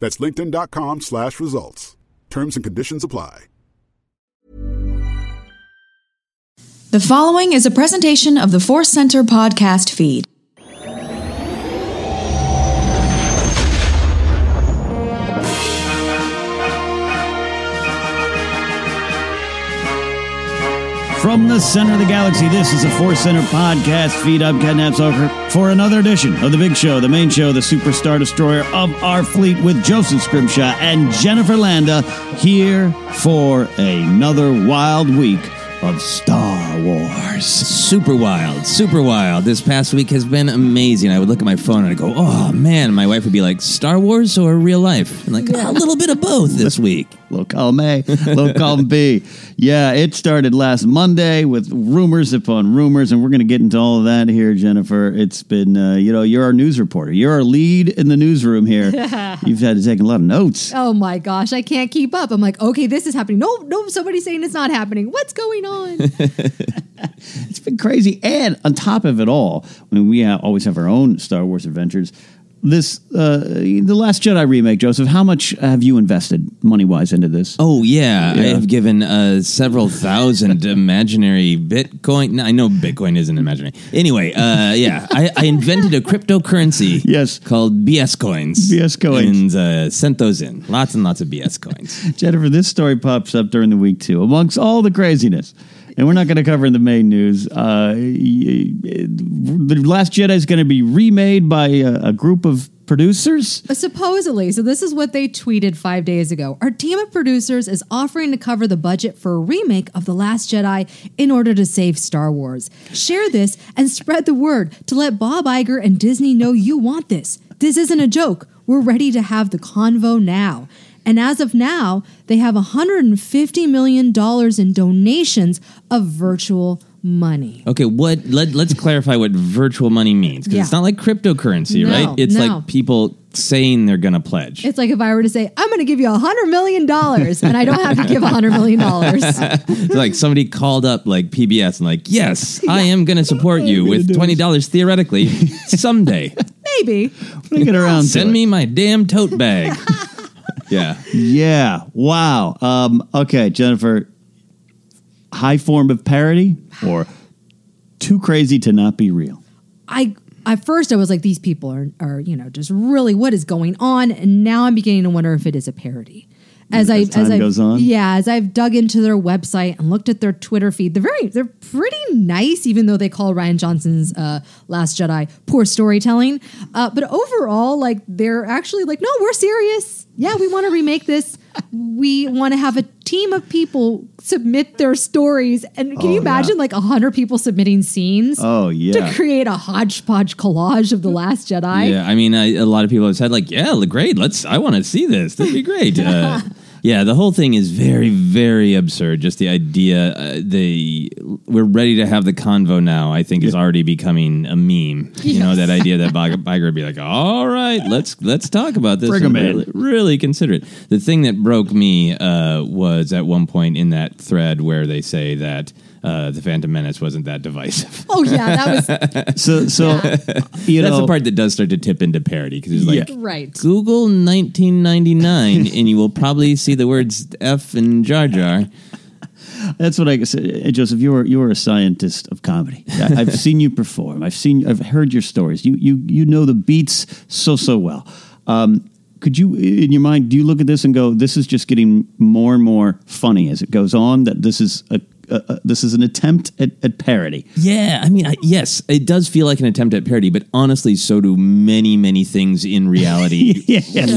That's linkedin.com/results. Terms and conditions apply. The following is a presentation of the Force Center podcast feed. From the center of the galaxy, this is a Force Center podcast feed. I'm Ken Napsoker for another edition of the big show, the main show, the superstar destroyer of our fleet with Joseph Scrimshaw and Jennifer Landa here for another wild week of Star Wars. Super wild, super wild. This past week has been amazing. I would look at my phone and I'd go, oh man, my wife would be like, Star Wars or real life? And like, oh, a little bit of both this week. Low column A, low column B. Yeah, it started last Monday with rumors upon rumors, and we're going to get into all of that here, Jennifer. It's been, you're our news reporter. You're our lead in the newsroom here. You've had to take a lot of notes. Oh, my gosh. I can't keep up. I'm like, okay, this is happening. No, somebody's saying it's not happening. What's going on? It's been crazy. And on top of it all, when we always have our own Star Wars adventures, this, The Last Jedi remake, Joseph, how much have you invested money-wise into this? Oh, yeah. I have given several thousand imaginary Bitcoin. No, I know Bitcoin isn't imaginary. Anyway, I invented a cryptocurrency called BS Coins. BS Coins. And sent those in. Lots and lots of BS Coins. Jennifer, this story pops up during the week, too, amongst all the craziness. And we're not going to cover in the main news. The Last Jedi is going to be remade by a group of producers? Supposedly. So this is what they tweeted 5 days ago. Our team of producers is offering to cover the budget for a remake of The Last Jedi in order to save Star Wars. Share this and spread the word to let Bob Iger and Disney know you want this. This isn't a joke. We're ready to have the convo now. And as of now, they have $150 million in donations of virtual money. Okay, let's clarify what virtual money means. Because it's not like cryptocurrency, right? It's like people saying they're going to pledge. It's like if I were to say, I'm going to give you $100 million, and I don't have to give $100 million. So like somebody called up like PBS and like, yes, I am going to support you with $20 theoretically someday. Maybe. Bring it around. Send me my damn tote bag. Yeah. Yeah. Wow. Okay, Jennifer, high form of parody or too crazy to not be real? At first I was like, these people are, you know, just really what is going on? And now I'm beginning to wonder if it is a parody. As time goes on? Yeah, as I've dug into their website and looked at their Twitter feed, they're pretty nice, even though they call Rian Johnson's Last Jedi poor storytelling. But overall, like they're actually like, no, we're serious. Yeah, we want to remake this. We want to have a team of people submit their stories. And can you imagine like 100 people submitting scenes to create a hodgepodge collage of The Last Jedi? Yeah, I mean, a lot of people have said like, yeah, great. I want to see this. That'd be great. Yeah, the whole thing is very, very absurd. Just the idea, we're ready to have the convo now, I think, is already becoming a meme. Yes. You know, that idea that Biker would be like, all right, let's talk about this. Really consider it. The thing that broke me was at one point in that thread where they say that the Phantom Menace wasn't that divisive. Oh, yeah, that was... That's the part that does start to tip into parody, because it's like, Google 1999, and you will probably see the words F and Jar Jar. That's what I said. Joseph, you're a scientist of comedy. I've seen you perform. I've heard your stories. You know the beats so well. Could you, in your mind, do you look at this and go, this is just getting more and more funny as it goes on, that this is an attempt at parody? Yeah, I mean, yes, it does feel like an attempt at parody, but honestly, so do many things in reality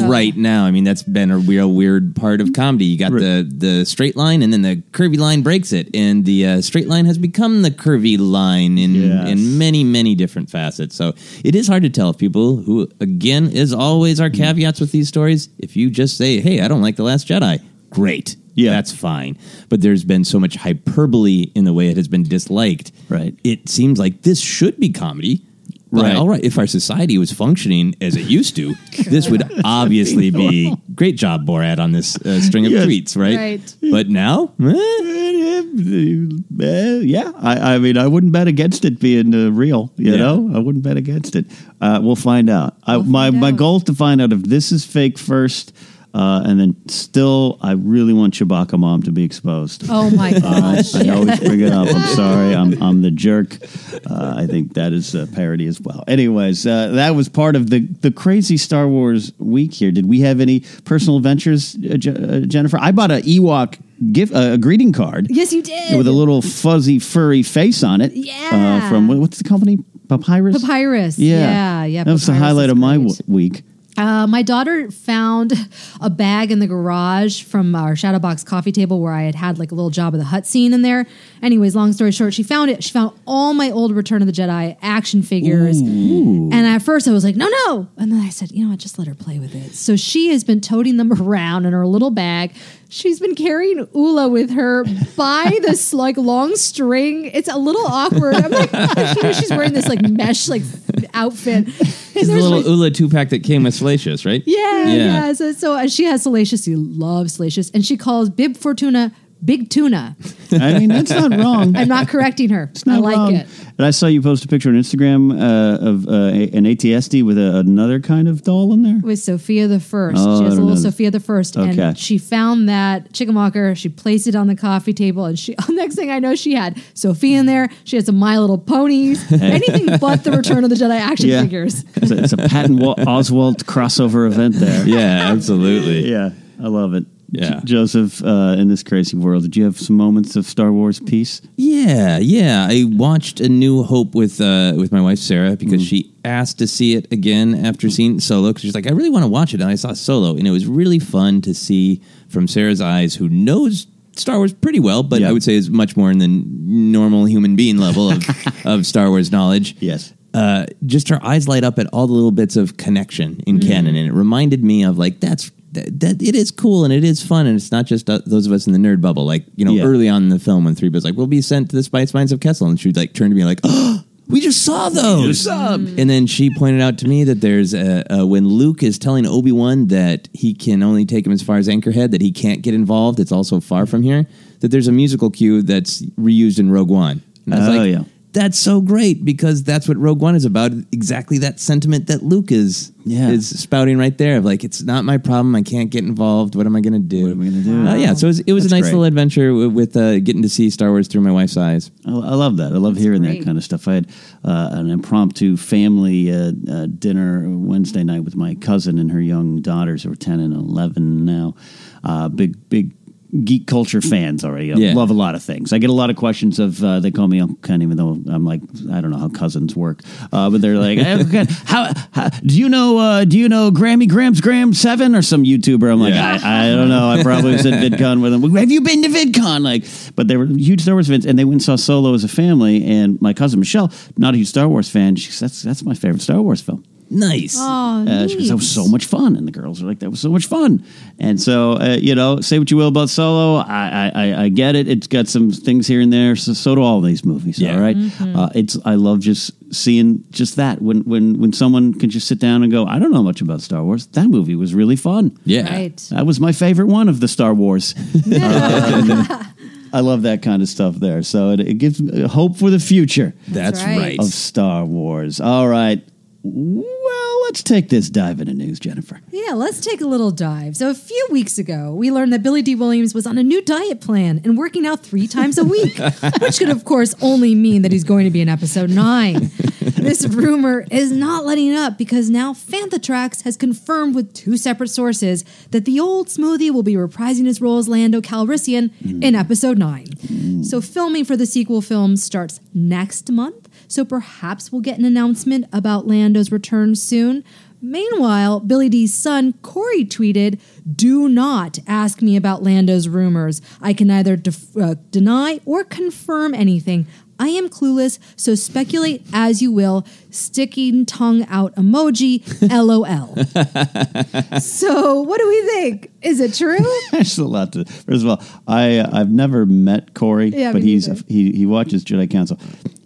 right now. I mean, that's been a real weird part of comedy. You got the straight line, and then the curvy line breaks it, and the straight line has become the curvy line in many different facets. So it is hard to tell if people, who, again, is always our caveats with these stories, if you just say, hey, I don't like The Last Jedi, great. Yeah, that's fine. But there's been so much hyperbole in the way it has been disliked. Right. It seems like this should be comedy. Right. All right. If our society was functioning as it used to, this would obviously be great job, Borat, on this string of tweets. Right. But now, I mean, I wouldn't bet against it being real. You know, I wouldn't bet against it. We'll find out. My goal is to find out if this is fake first. And then still, I really want Chewbacca Mom to be exposed. Oh, my gosh. I always bring it up. I'm sorry. I'm the jerk. I think that is a parody as well. Anyways, that was part of the crazy Star Wars week here. Did we have any personal adventures, Jennifer? I bought an Ewok a greeting card. Yes, you did. With a little fuzzy, furry face on it. Yeah. From, what's the company? Papyrus? Papyrus. Yeah. That was the highlight of my week. My daughter found a bag in the garage from our Shadowbox coffee table where I had like a little Jabba the Hutt scene in there. Anyways, long story short, she found it. She found all my old Return of the Jedi action figures. Ooh. And at first I was like, no. And then I said, you know what, just let her play with it. So she has been toting them around in her little bag. She's been carrying Oola with her by this like long string. It's a little awkward. I'm like, you know, she's wearing this like mesh like outfit. It's a little Oola 2-pack that came with Salacious, right? Yeah. So she has Salacious. She loves Salacious, and she calls Bib Fortuna Big Tuna. I mean, that's not wrong. I'm not correcting her. It's not wrong. It. And I saw you post a picture on Instagram of an ATSD with another kind of doll in there. With Sophia the First. She has a little Sophia the First. Okay. And she found that Chickenwalker. She placed it on the coffee table. And she next thing I know, she had Sophia in there. She had some My Little Ponies. Anything but the Return of the Jedi action figures. It's a Patton Oswalt crossover event there. Yeah, absolutely. Yeah, I love it. Yeah. Joseph, in this crazy world, did you have some moments of Star Wars peace? Yeah. I watched A New Hope with my wife, Sarah, because she asked to see it again after seeing Solo, because she's like, I really want to watch it, and I saw Solo, and it was really fun to see from Sarah's eyes, who knows Star Wars pretty well, but I would say is much more in the normal human being level of Star Wars knowledge. Yes. Just her eyes light up at all the little bits of connection in canon, and it reminded me of, like, that it is cool and it is fun, and it's not just those of us in the nerd bubble. Like, you know, early on in the film when 3B was like, we'll be sent to the Spice Mines of Kessel, and she'd like turn to me like, oh, we just saw those. And then she pointed out to me that there's when Luke is telling Obi-Wan that he can only take him as far as Anchorhead, that he can't get involved, it's also far from here, that there's a musical cue that's reused in Rogue One. And I was that's so great, because that's what Rogue One is about, exactly that sentiment that Luke is spouting right there of, like, it's not my problem, I can't get involved, what am I going to do? So it was that's a nice little adventure with getting to see Star Wars through my wife's eyes. I love that. I love hearing that kind of stuff. I had an impromptu family dinner Wednesday night with my cousin and her young daughters, who are 10 and 11 now. Big geek culture fans already. I love a lot of things. I get a lot of questions of, they call me Uncle Ken, even though I'm like, I don't know how cousins work. But they're like, hey, how do you know Gram 7 or some YouTuber? I'm like, I don't know. I probably was at VidCon with them. Have you been to VidCon? Like, but they were huge Star Wars fans, and they went and saw Solo as a family. And my cousin Michelle, not a huge Star Wars fan, she says, that's my favorite Star Wars film. Nice. Oh, she goes, that was so much fun. And the girls were like, that was so much fun. And so, you know, say what you will about Solo. I get it. It's got some things here and there. So do all these movies. Yeah. All right. Mm-hmm. I love just seeing just that. When someone can just sit down and go, I don't know much about Star Wars. That movie was really fun. Yeah. Right. That was my favorite one of the Star Wars. I love that kind of stuff there. So it gives hope for the future. That's right. Of Star Wars. All right. Well, let's take this dive into news, Jennifer. Yeah, let's take a little dive. So a few weeks ago, we learned that Billy D. Williams was on a new diet plan and working out 3 times a week, which could, of course, only mean that he's going to be in episode 9. This rumor is not letting up, because now Fantha Tracks has confirmed with 2 separate sources that the old smoothie will be reprising his role as Lando Calrissian in episode 9. So filming for the sequel film starts next month. So perhaps we'll get an announcement about Lando's return soon. Meanwhile, Billy D's son, Corey, tweeted, do not ask me about Lando's rumors. I can neither deny or confirm anything. I am clueless, so speculate as you will. Sticking tongue out emoji, LOL. So what do we think? Is it true? There's a lot to... First of all, I've never met Corey, but he watches Jedi Council.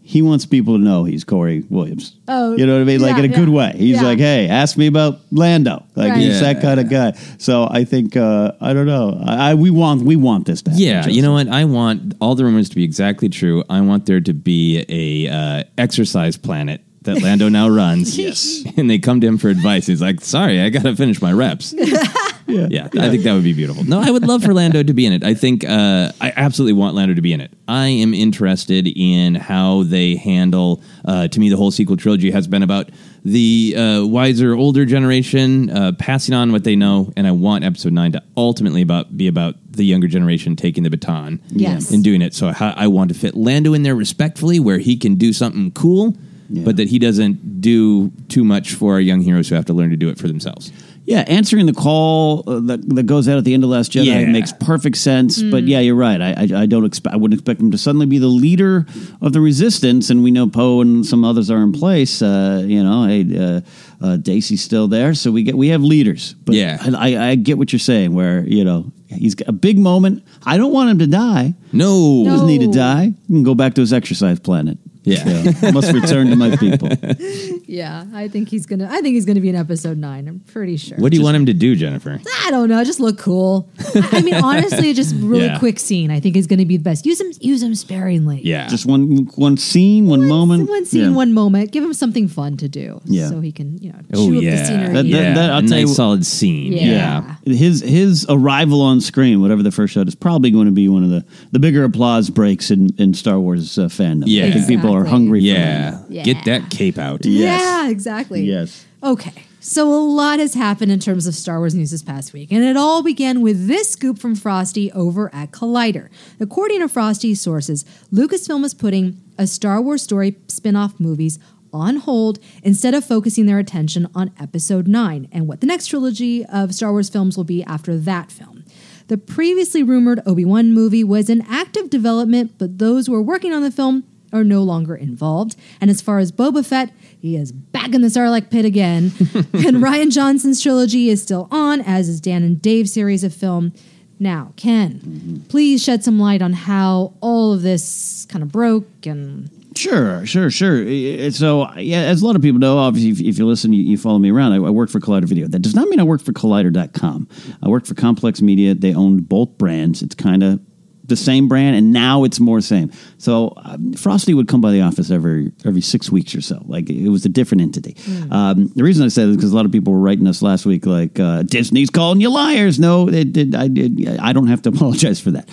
He wants people to know he's Corey Williams. Oh, you know what I mean? Like, in a good way. He's like, hey, ask me about Lando. Like, he's that kind of guy. So I think, I don't know. We want this to happen. Yeah, Joseph. You know what? I want all the rumors to be exactly true. I want there to be a exercise planet that Lando now runs. Yes. And they come to him for advice. He's like, sorry, I got to finish my reps. I think that would be beautiful. No, I would love for Lando to be in it. I think I absolutely want Lando to be in it. I am interested in how they handle, to me, the whole sequel trilogy has been about the wiser, older generation passing on what they know, and I want episode 9 to ultimately be about the younger generation taking the baton and doing it. So I want to fit Lando in there respectfully, where he can do something cool, but that he doesn't do too much for our young heroes who have to learn to do it for themselves. Yeah, answering the call that goes out at the end of Last Jedi makes perfect sense. But yeah, you're right. I wouldn't expect him to suddenly be the leader of the Resistance. And we know Poe and some others are in place. Dacey's still there, so we have leaders. But I get what you're saying. Where he's got a big moment. I don't want him to die. No, he doesn't need to die. He can go back to his exercise planet. Yeah, so I must return to my people. Yeah, I think he's gonna be in episode 9. I'm pretty sure. What do you want him to do, Jennifer? I don't know. Just look cool. I mean, honestly, just really quick scene. I think is going to be the best. Use him sparingly. Yeah, just one scene, one moment. One scene, one moment. Give him something fun to do. Yeah, so he can chew up the scenery. That a nice solid scene. Yeah, his arrival on screen, whatever the first shot, is probably going to be one of the bigger applause breaks in Star Wars fandom. Yeah, I think people are hungry for that. Get that cape out. Yes. Yeah, exactly. Yes. Okay. So a lot has happened in terms of Star Wars news this past week, and it all began with this scoop from Frosty over at Collider. According to Frosty's sources, Lucasfilm is putting a Star Wars story spin-off movies on hold instead of focusing their attention on Episode 9 and what the next trilogy of Star Wars films will be after that film. The previously rumored Obi-Wan movie was in active development, but those who are working on the film are no longer involved. And as far as Boba Fett, he is back in the Sarlacc pit again. And Rian Johnson's trilogy is still on, as is Dan and Dave's series of film. Now, Ken, please shed some light on how all of this kind of broke and... Sure. So, yeah, as a lot of people know, obviously, if you listen, you follow me around. I work for Collider Video. That does not mean I work for Collider.com. I work for Complex Media. They owned both brands. It's kind of the same brand, and now it's more same. So Frosty would come by the office every 6 weeks or so. Like, it was a different entity. The reason I said it is because a lot of people were writing us last week like, Disney's calling you liars. No, it did. I don't have to apologize for that.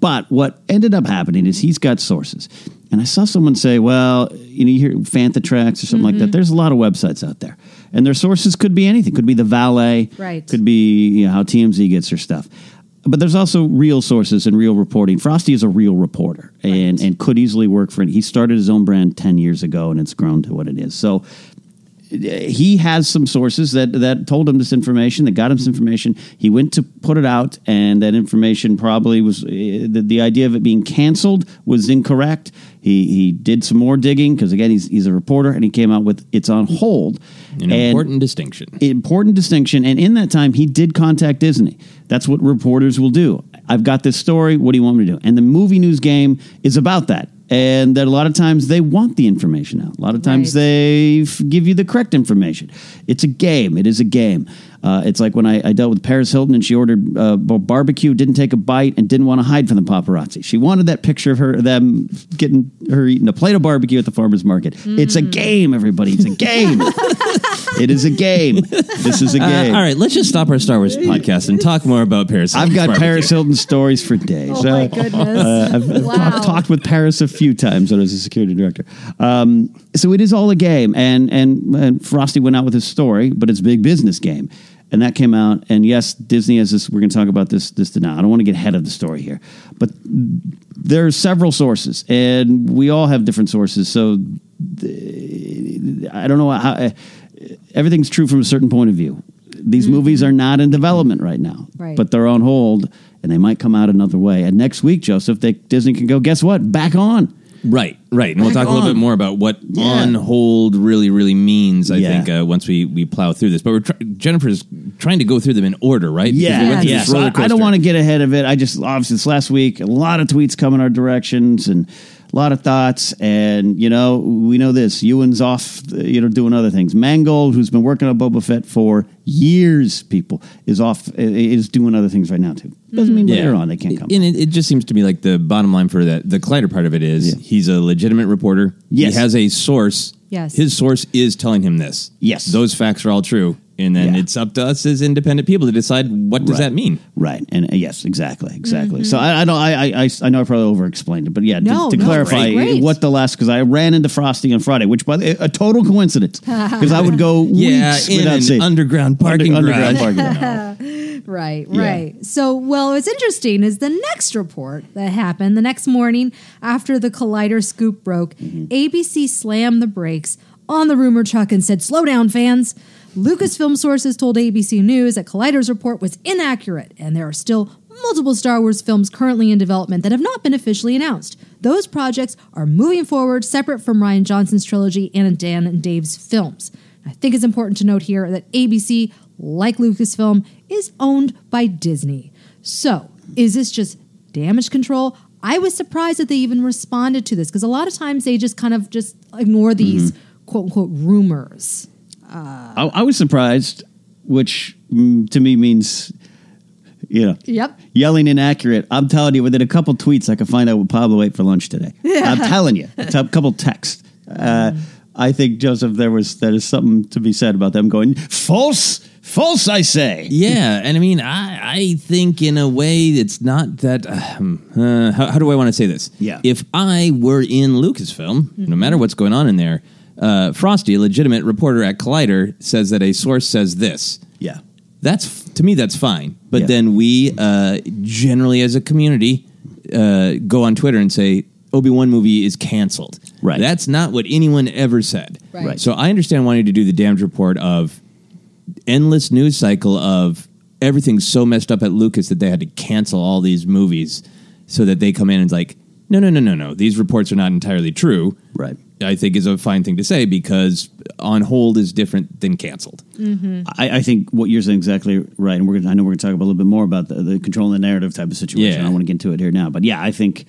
But what ended up happening is he's got sources. And I saw someone say, well, you know, you hear Fantha Tracks or something like that. There's a lot of websites out there. And their sources could be anything. Could be the valet. Right. Could be, you know, how TMZ gets their stuff. But there's also real sources and real reporting. Frosty is a real reporter and could easily work for it. He started his own brand 10 years ago, and it's grown to what it is. So he has some sources that told him this information, that got him this information. He went to put it out, and that information probably was the idea of it being canceled was incorrect. He did some more digging because, again, he's a reporter, and he came out with it's on hold. An important distinction. Important distinction. And in that time, he did contact Disney. That's what reporters will do. I've got this story. What do you want me to do? And the movie news game is about that. And that a lot of times they want the information out. A lot of times they give you the correct information. It's a game. It is a game. It's like when I dealt with Paris Hilton and she ordered barbecue, didn't take a bite, and didn't want to hide from the paparazzi. She wanted that picture of them getting her eating a plate of barbecue at the farmer's market. It's a game, everybody. It's a game. It is a game. This is a game. All right, let's just stop our Star Wars podcast and talk more about Paris Hilton. I've got barbecue. Paris Hilton stories for days. Oh, my goodness. I've talked with Paris a few times when I was a security director. So it is all a game. And Frosty went out with his story, but it's a big business game. And that came out. And yes, Disney has this. We're going to talk about this now. I don't want to get ahead of the story here. But there are several sources, and we all have different sources. So I don't know how... everything's true from a certain point of view. These movies are not in development right now, but they're on hold, and they might come out another way. And next week, Joseph, Disney can go, guess what? Back on. Right. And we'll talk a little bit more about what on hold really, really means, I think, once we plow through this. But Jennifer's trying to go through them in order, right? Yeah. So I don't want to get ahead of it. I just, obviously, it's last week. A lot of tweets come in our directions, and a lot of thoughts, and, you know, we know this. Ewan's off, you know, doing other things. Mangold, who's been working on Boba Fett for years, people, is doing other things right now, too. Doesn't mean later on they can't come. And it just seems to me like the bottom line for that, the Collider part of it is he's a legitimate reporter. Yes. He has a source. Yes. His source is telling him this. Yes. Those facts are all true. And then it's up to us as independent people to decide what does that mean. Right. And yes, exactly. So I know I probably over-explained it, but to clarify great. What the last, because I ran into Frosty on Friday, which by a total coincidence, because I would go weeks without seeing underground parking garage. Right. So, well, what's interesting is the next report that happened the next morning after the Collider scoop broke, ABC slammed the brakes on the rumor truck and said, slow down, fans. Lucasfilm sources told ABC News that Collider's report was inaccurate, and there are still multiple Star Wars films currently in development that have not been officially announced. Those projects are moving forward separate from Rian Johnson's trilogy and Dan and Dave's films. I think it's important to note here that ABC, like Lucasfilm, is owned by Disney. So, is this just damage control? I was surprised that they even responded to this, because a lot of times they just kind of just ignore these quote-unquote rumors. I was surprised, which to me means, you know, yelling inaccurate. I'm telling you, within a couple tweets, I could find out what Pablo ate for lunch today. I'm telling you, a couple texts. I think, Joseph, there is something to be said about them going, false, I say. Yeah, and I mean, I think in a way it's not that, how do I want to say this? Yeah. If I were in Lucasfilm, no matter what's going on in there, Frosty, a legitimate reporter at Collider, says that a source says this. Yeah. That's, to me, that's fine. But then we generally as a community go on Twitter and say, Obi-Wan movie is canceled. Right. That's not what anyone ever said. Right. So I understand wanting to do the damage report of endless news cycle of everything's so messed up at Lucas that they had to cancel all these movies so that they come in and it's like, no. These reports are not entirely true. Right. I think is a fine thing to say because on hold is different than canceled. Mm-hmm. I think what you're saying is exactly right. And I know we're going to talk about a little bit more about the control the narrative type of situation. Yeah. I don't want to get into it here now, but I think,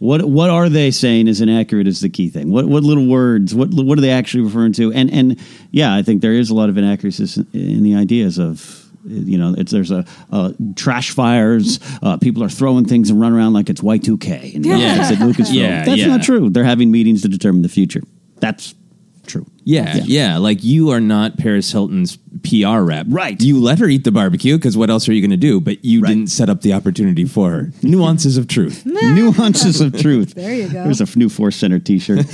what are they saying is inaccurate is the key thing. What little words, what are they actually referring to? And I think there is a lot of inaccuracies in the ideas of, there's a trash fires. People are throwing things and run around like it's Y2K. And it's like Lucasfilm. That's not true. They're having meetings to determine the future. That's true. Yeah. Like you are not Paris Hilton's PR rep. Right. You let her eat the barbecue because what else are you going to do? But you didn't set up the opportunity for her. Nuances of truth. Nuances of truth. There you go. There's a new Force Center t-shirt.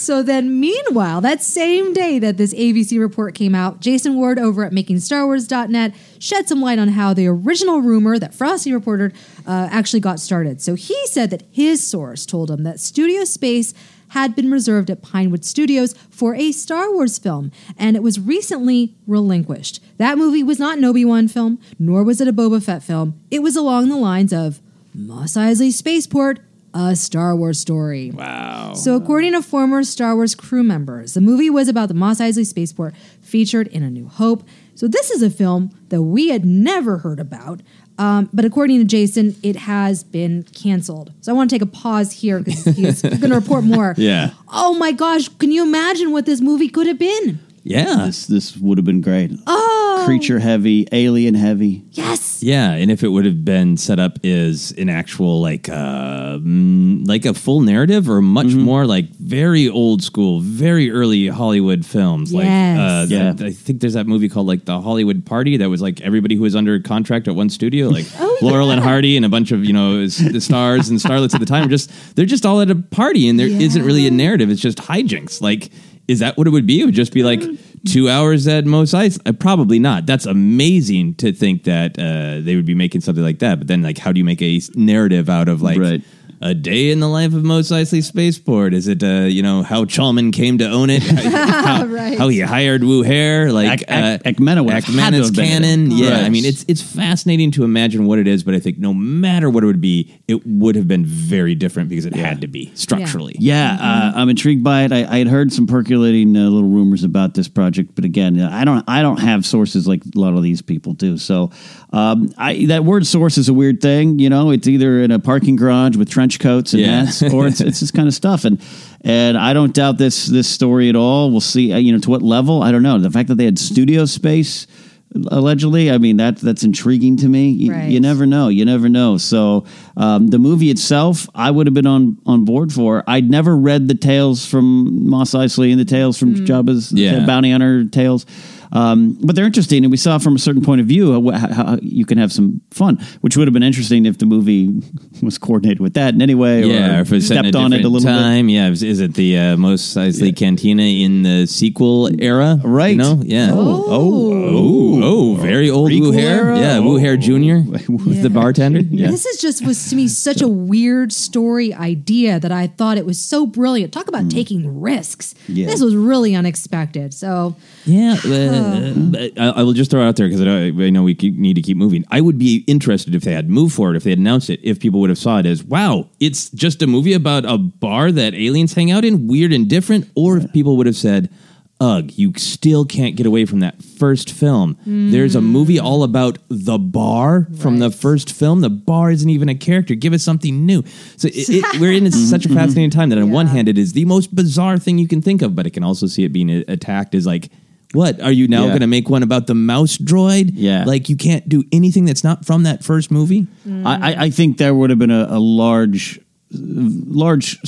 So then meanwhile, that same day that this ABC report came out, Jason Ward over at makingstarwars.net shed some light on how the original rumor that Frosty reported actually got started. So he said that his source told him that studio space had been reserved at Pinewood Studios for a Star Wars film, and it was recently relinquished. That movie was not an Obi-Wan film, nor was it a Boba Fett film. It was along the lines of Mos Eisley Spaceport, a Star Wars story. Wow. So according to former Star Wars crew members, the movie was about the Mos Eisley Spaceport featured in A New Hope. So this is a film that we had never heard about. But according to Jason, it has been canceled. So I want to take a pause here because he's going to report more. Yeah. Oh my gosh. Can you imagine what this movie could have been? Yeah. This would have been great. Oh. Creature heavy, alien heavy. Yes. Yeah. And if it would have been set up as an actual like a full narrative or much more like very old school, very early Hollywood films. Yes. I think there's that movie called like The Hollywood Party that was like everybody who was under contract at one studio, like Laurel and Hardy and a bunch of, the stars and starlets at the time. They're just all at a party and there isn't really a narrative. It's just hijinks. Like, is that what it would be? It would just be like 2 hours at Mos Eisley? Probably not. That's amazing to think that they would be making something like that. But then, like, how do you make a narrative out of like a day in the life of Mos Eisley Spaceport? Is it, how Chalman came to own it? How he hired Wu Hare? Like Akmenawa's canon? Yeah, right. I mean, it's fascinating to imagine what it is, but I think no matter what it would be, it would have been very different because it had to be structurally. Yeah, I'm intrigued by it. I had heard some percolating little rumors about this project, but again, I don't have sources like a lot of these people do. So that word source is a weird thing. It's either in a parking garage with trench coats and hats, or it's this kind of stuff. And I don't doubt this story at all. We'll see, to what level, I don't know. The fact that they had studio space, allegedly, I mean, that's intriguing to me. You never know. So the movie itself, I would have been on board for. I'd never read the tales from Mos Eisley and the tales from Jabba's bounty hunter tales. But they're interesting, and we saw from a certain point of view how you can have some fun, which would have been interesting if the movie was coordinated with that in any way, or if it stepped on it a little bit. Yeah, is it the Mos Eisley Cantina in the sequel era? Right. Yeah. Oh, very old Wu Hare. Yeah, Wu Hare Jr. The bartender. Yeah. This is was to me such a weird story idea that I thought it was so brilliant. Talk about taking risks. Yeah. This was really unexpected. So yeah. I will just throw it out there because I know we need to keep moving. I would be interested if they had moved forward, if they had announced it, if people would have saw it as, wow, it's just a movie about a bar that aliens hang out in, weird and different, or if people would have said, ugh, you still can't get away from that first film. There's a movie all about the bar from the first film. The bar isn't even a character. Give us something new. So we're in such a fascinating time that on one hand, it is the most bizarre thing you can think of, but I can also see it being attacked as like, what are you now going to make one about the mouse droid? Yeah. Like you can't do anything that's not from that first movie. I think there would have been a large large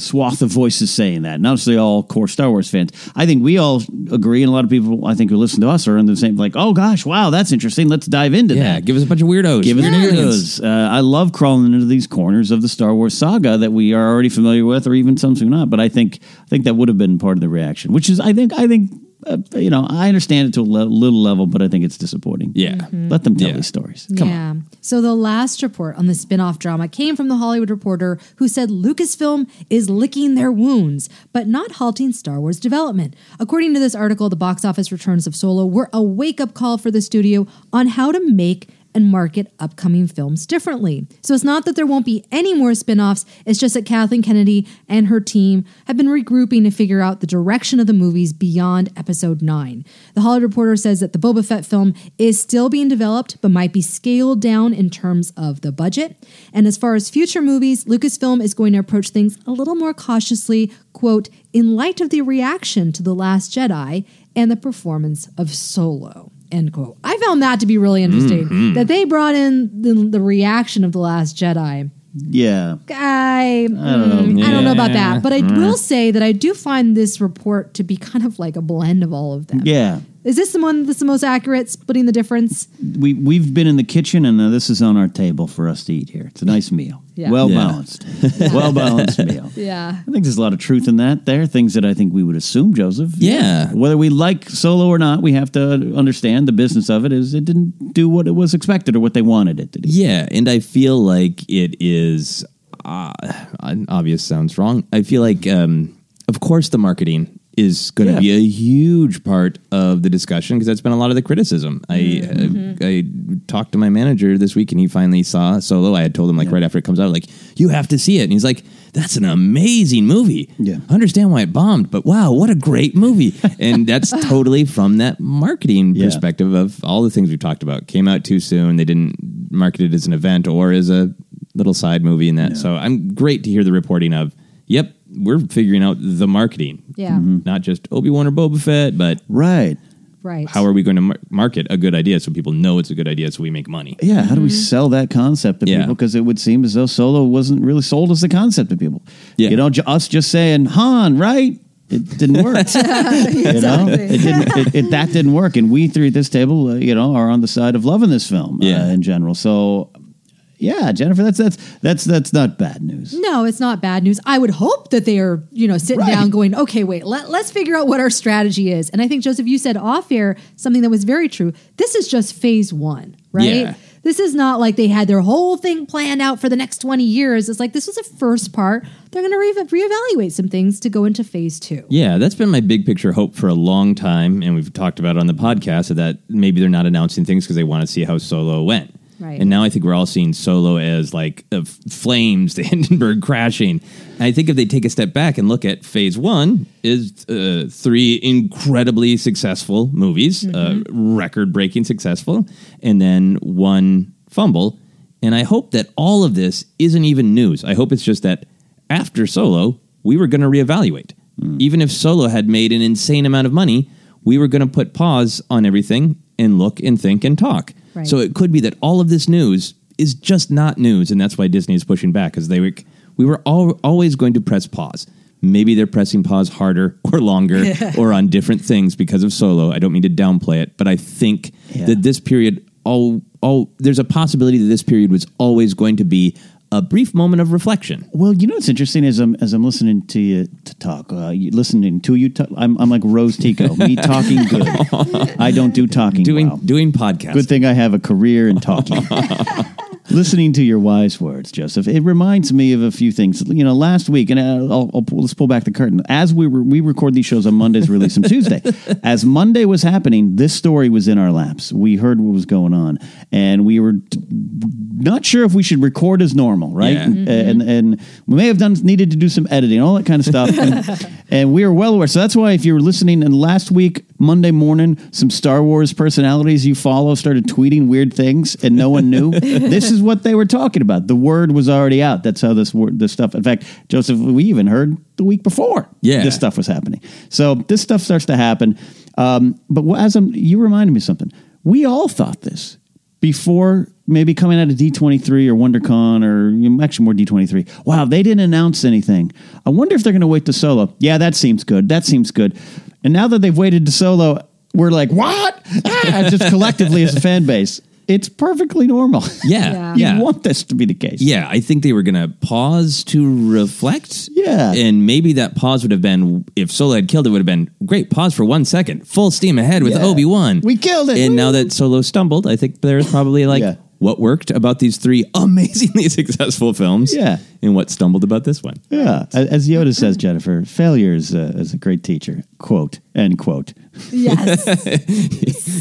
swath of voices saying that, not necessarily all core Star Wars fans. I think we all agree, and a lot of people I think who listen to us are in the same, like, oh gosh, wow, that's interesting, let's dive into that. Yeah, give us a bunch of weirdos. Give us weirdos. I love crawling into these corners of the Star Wars saga that we are already familiar with, or even some who not. But I think that would have been part of the reaction, which is I think I understand it to a little level, but I think it's disappointing. Yeah. Mm-hmm. Let them tell these stories. Come on. So the last report on the spinoff drama came from the Hollywood Reporter, who said Lucasfilm is licking their wounds, but not halting Star Wars development. According to this article, the box office returns of Solo were a wake-up call for the studio on how to make and market upcoming films differently. So it's not that there won't be any more spinoffs, it's just that Kathleen Kennedy and her team have been regrouping to figure out the direction of the movies beyond Episode 9. The Hollywood Reporter says that the Boba Fett film is still being developed, but might be scaled down in terms of the budget. And as far as future movies, Lucasfilm is going to approach things a little more cautiously, quote, in light of the reaction to The Last Jedi and the performance of Solo. End quote. I found that to be really interesting, that they brought in the reaction of The Last Jedi. Yeah. I don't know about that, but I will say that I do find this report to be kind of like a blend of all of them. Yeah. Is this the one that's the most accurate, splitting the difference? We've been in the kitchen, and this is on our table for us to eat here. It's a nice meal. Yeah. Well-balanced. Yeah. Well-balanced meal. Yeah. I think there's a lot of truth in that. There are things that I think we would assume, Joseph. Yeah. Whether we like Solo or not, we have to understand the business of it is it didn't do what it was expected or what they wanted it to do. Yeah, and I feel like it is... obvious sounds wrong. I feel like, of course, the marketing is going to be a huge part of the discussion, because that's been a lot of the criticism. I talked to my manager this week, and he finally saw Solo. I had told him right after it comes out, like, you have to see it. And he's like, that's an amazing movie. Yeah. I understand why it bombed, but wow, what a great movie. And that's totally from that marketing perspective of all the things we've talked about. Came out too soon. They didn't market it as an event or as a little side movie in that. Yeah. So I'm great to hear the reporting of, yep, we're figuring out the marketing. Yeah. Mm-hmm. Not just Obi-Wan or Boba Fett, but right. How are we going to market a good idea so people know it's a good idea so we make money? Yeah, how do we sell that concept to people? Because it would seem as though Solo wasn't really sold as a concept to people. Yeah. You know, us just saying, Han, right? It didn't work. Exactly. You know? That didn't work. And we three at this table, are on the side of loving this film in general. So... yeah, Jennifer, that's not bad news. No, it's not bad news. I would hope that they are, sitting down going, okay, wait, let's figure out what our strategy is. And I think, Joseph, you said off air something that was very true. This is just phase one, right? Yeah. This is not like they had their whole thing planned out for the next 20 years. It's like, this was the first part. They're going to reevaluate some things to go into phase two. Yeah, that's been my big picture hope for a long time. And we've talked about it on the podcast that maybe they're not announcing things because they want to see how Solo went. Right. And now I think we're all seeing Solo as like flames, the Hindenburg crashing. And I think if they take a step back and look at phase one is three incredibly successful movies, record-breaking successful, and then one fumble. And I hope that all of this isn't even news. I hope it's just that after Solo, we were going to reevaluate. Even if Solo had made an insane amount of money, we were going to put pause on everything and look and think and talk. Right. So it could be that all of this news is just not news, and that's why Disney is pushing back, because we were always going to press pause. Maybe they're pressing pause harder or longer or on different things because of Solo. I don't mean to downplay it, but I think that this period, there's a possibility that this period was always going to be a brief moment of reflection. Well, what's interesting is as I'm listening to you to talk, I'm like Rose Tico, me talking good. I don't do talking. Doing podcasts. Good thing I have a career in talking. Listening to your wise words, Joseph, it reminds me of a few things. Last week, and let's pull back the curtain. As we record these shows on Mondays, release them Tuesday. As Monday was happening, this story was in our laps. We heard what was going on, and we were not sure if we should record as normal, right? Yeah. Mm-hmm. And we may have needed to do some editing, all that kind of stuff. And we were well aware. So that's why if you were listening, and last week, Monday morning, some Star Wars personalities you follow started tweeting weird things and no one knew. This is what they were talking about. The word was already out. That's how this stuff. In fact, Joseph, we even heard the week before this stuff was happening. So this stuff starts to happen. But you reminded me of something. We all thought this. before maybe coming out of D23 or WonderCon or actually more D23. Wow, they didn't announce anything. I wonder if they're going to wait to Solo. Yeah, that seems good. That seems good. And now that they've waited to Solo, we're like, what? Ah, just collectively as a fan base. It's perfectly normal. Yeah. You want this to be the case. Yeah, I think they were going to pause to reflect. Yeah. And maybe that pause would have been, if Solo had killed it, would have been, great, pause for 1 second, full steam ahead with Obi-Wan. We killed it. And now that Solo stumbled, I think there's probably like, what worked about these three amazingly successful films? Yeah. And what stumbled about this one? Yeah. As Yoda says, Jennifer, failure is a great teacher. Quote, end quote. Yes.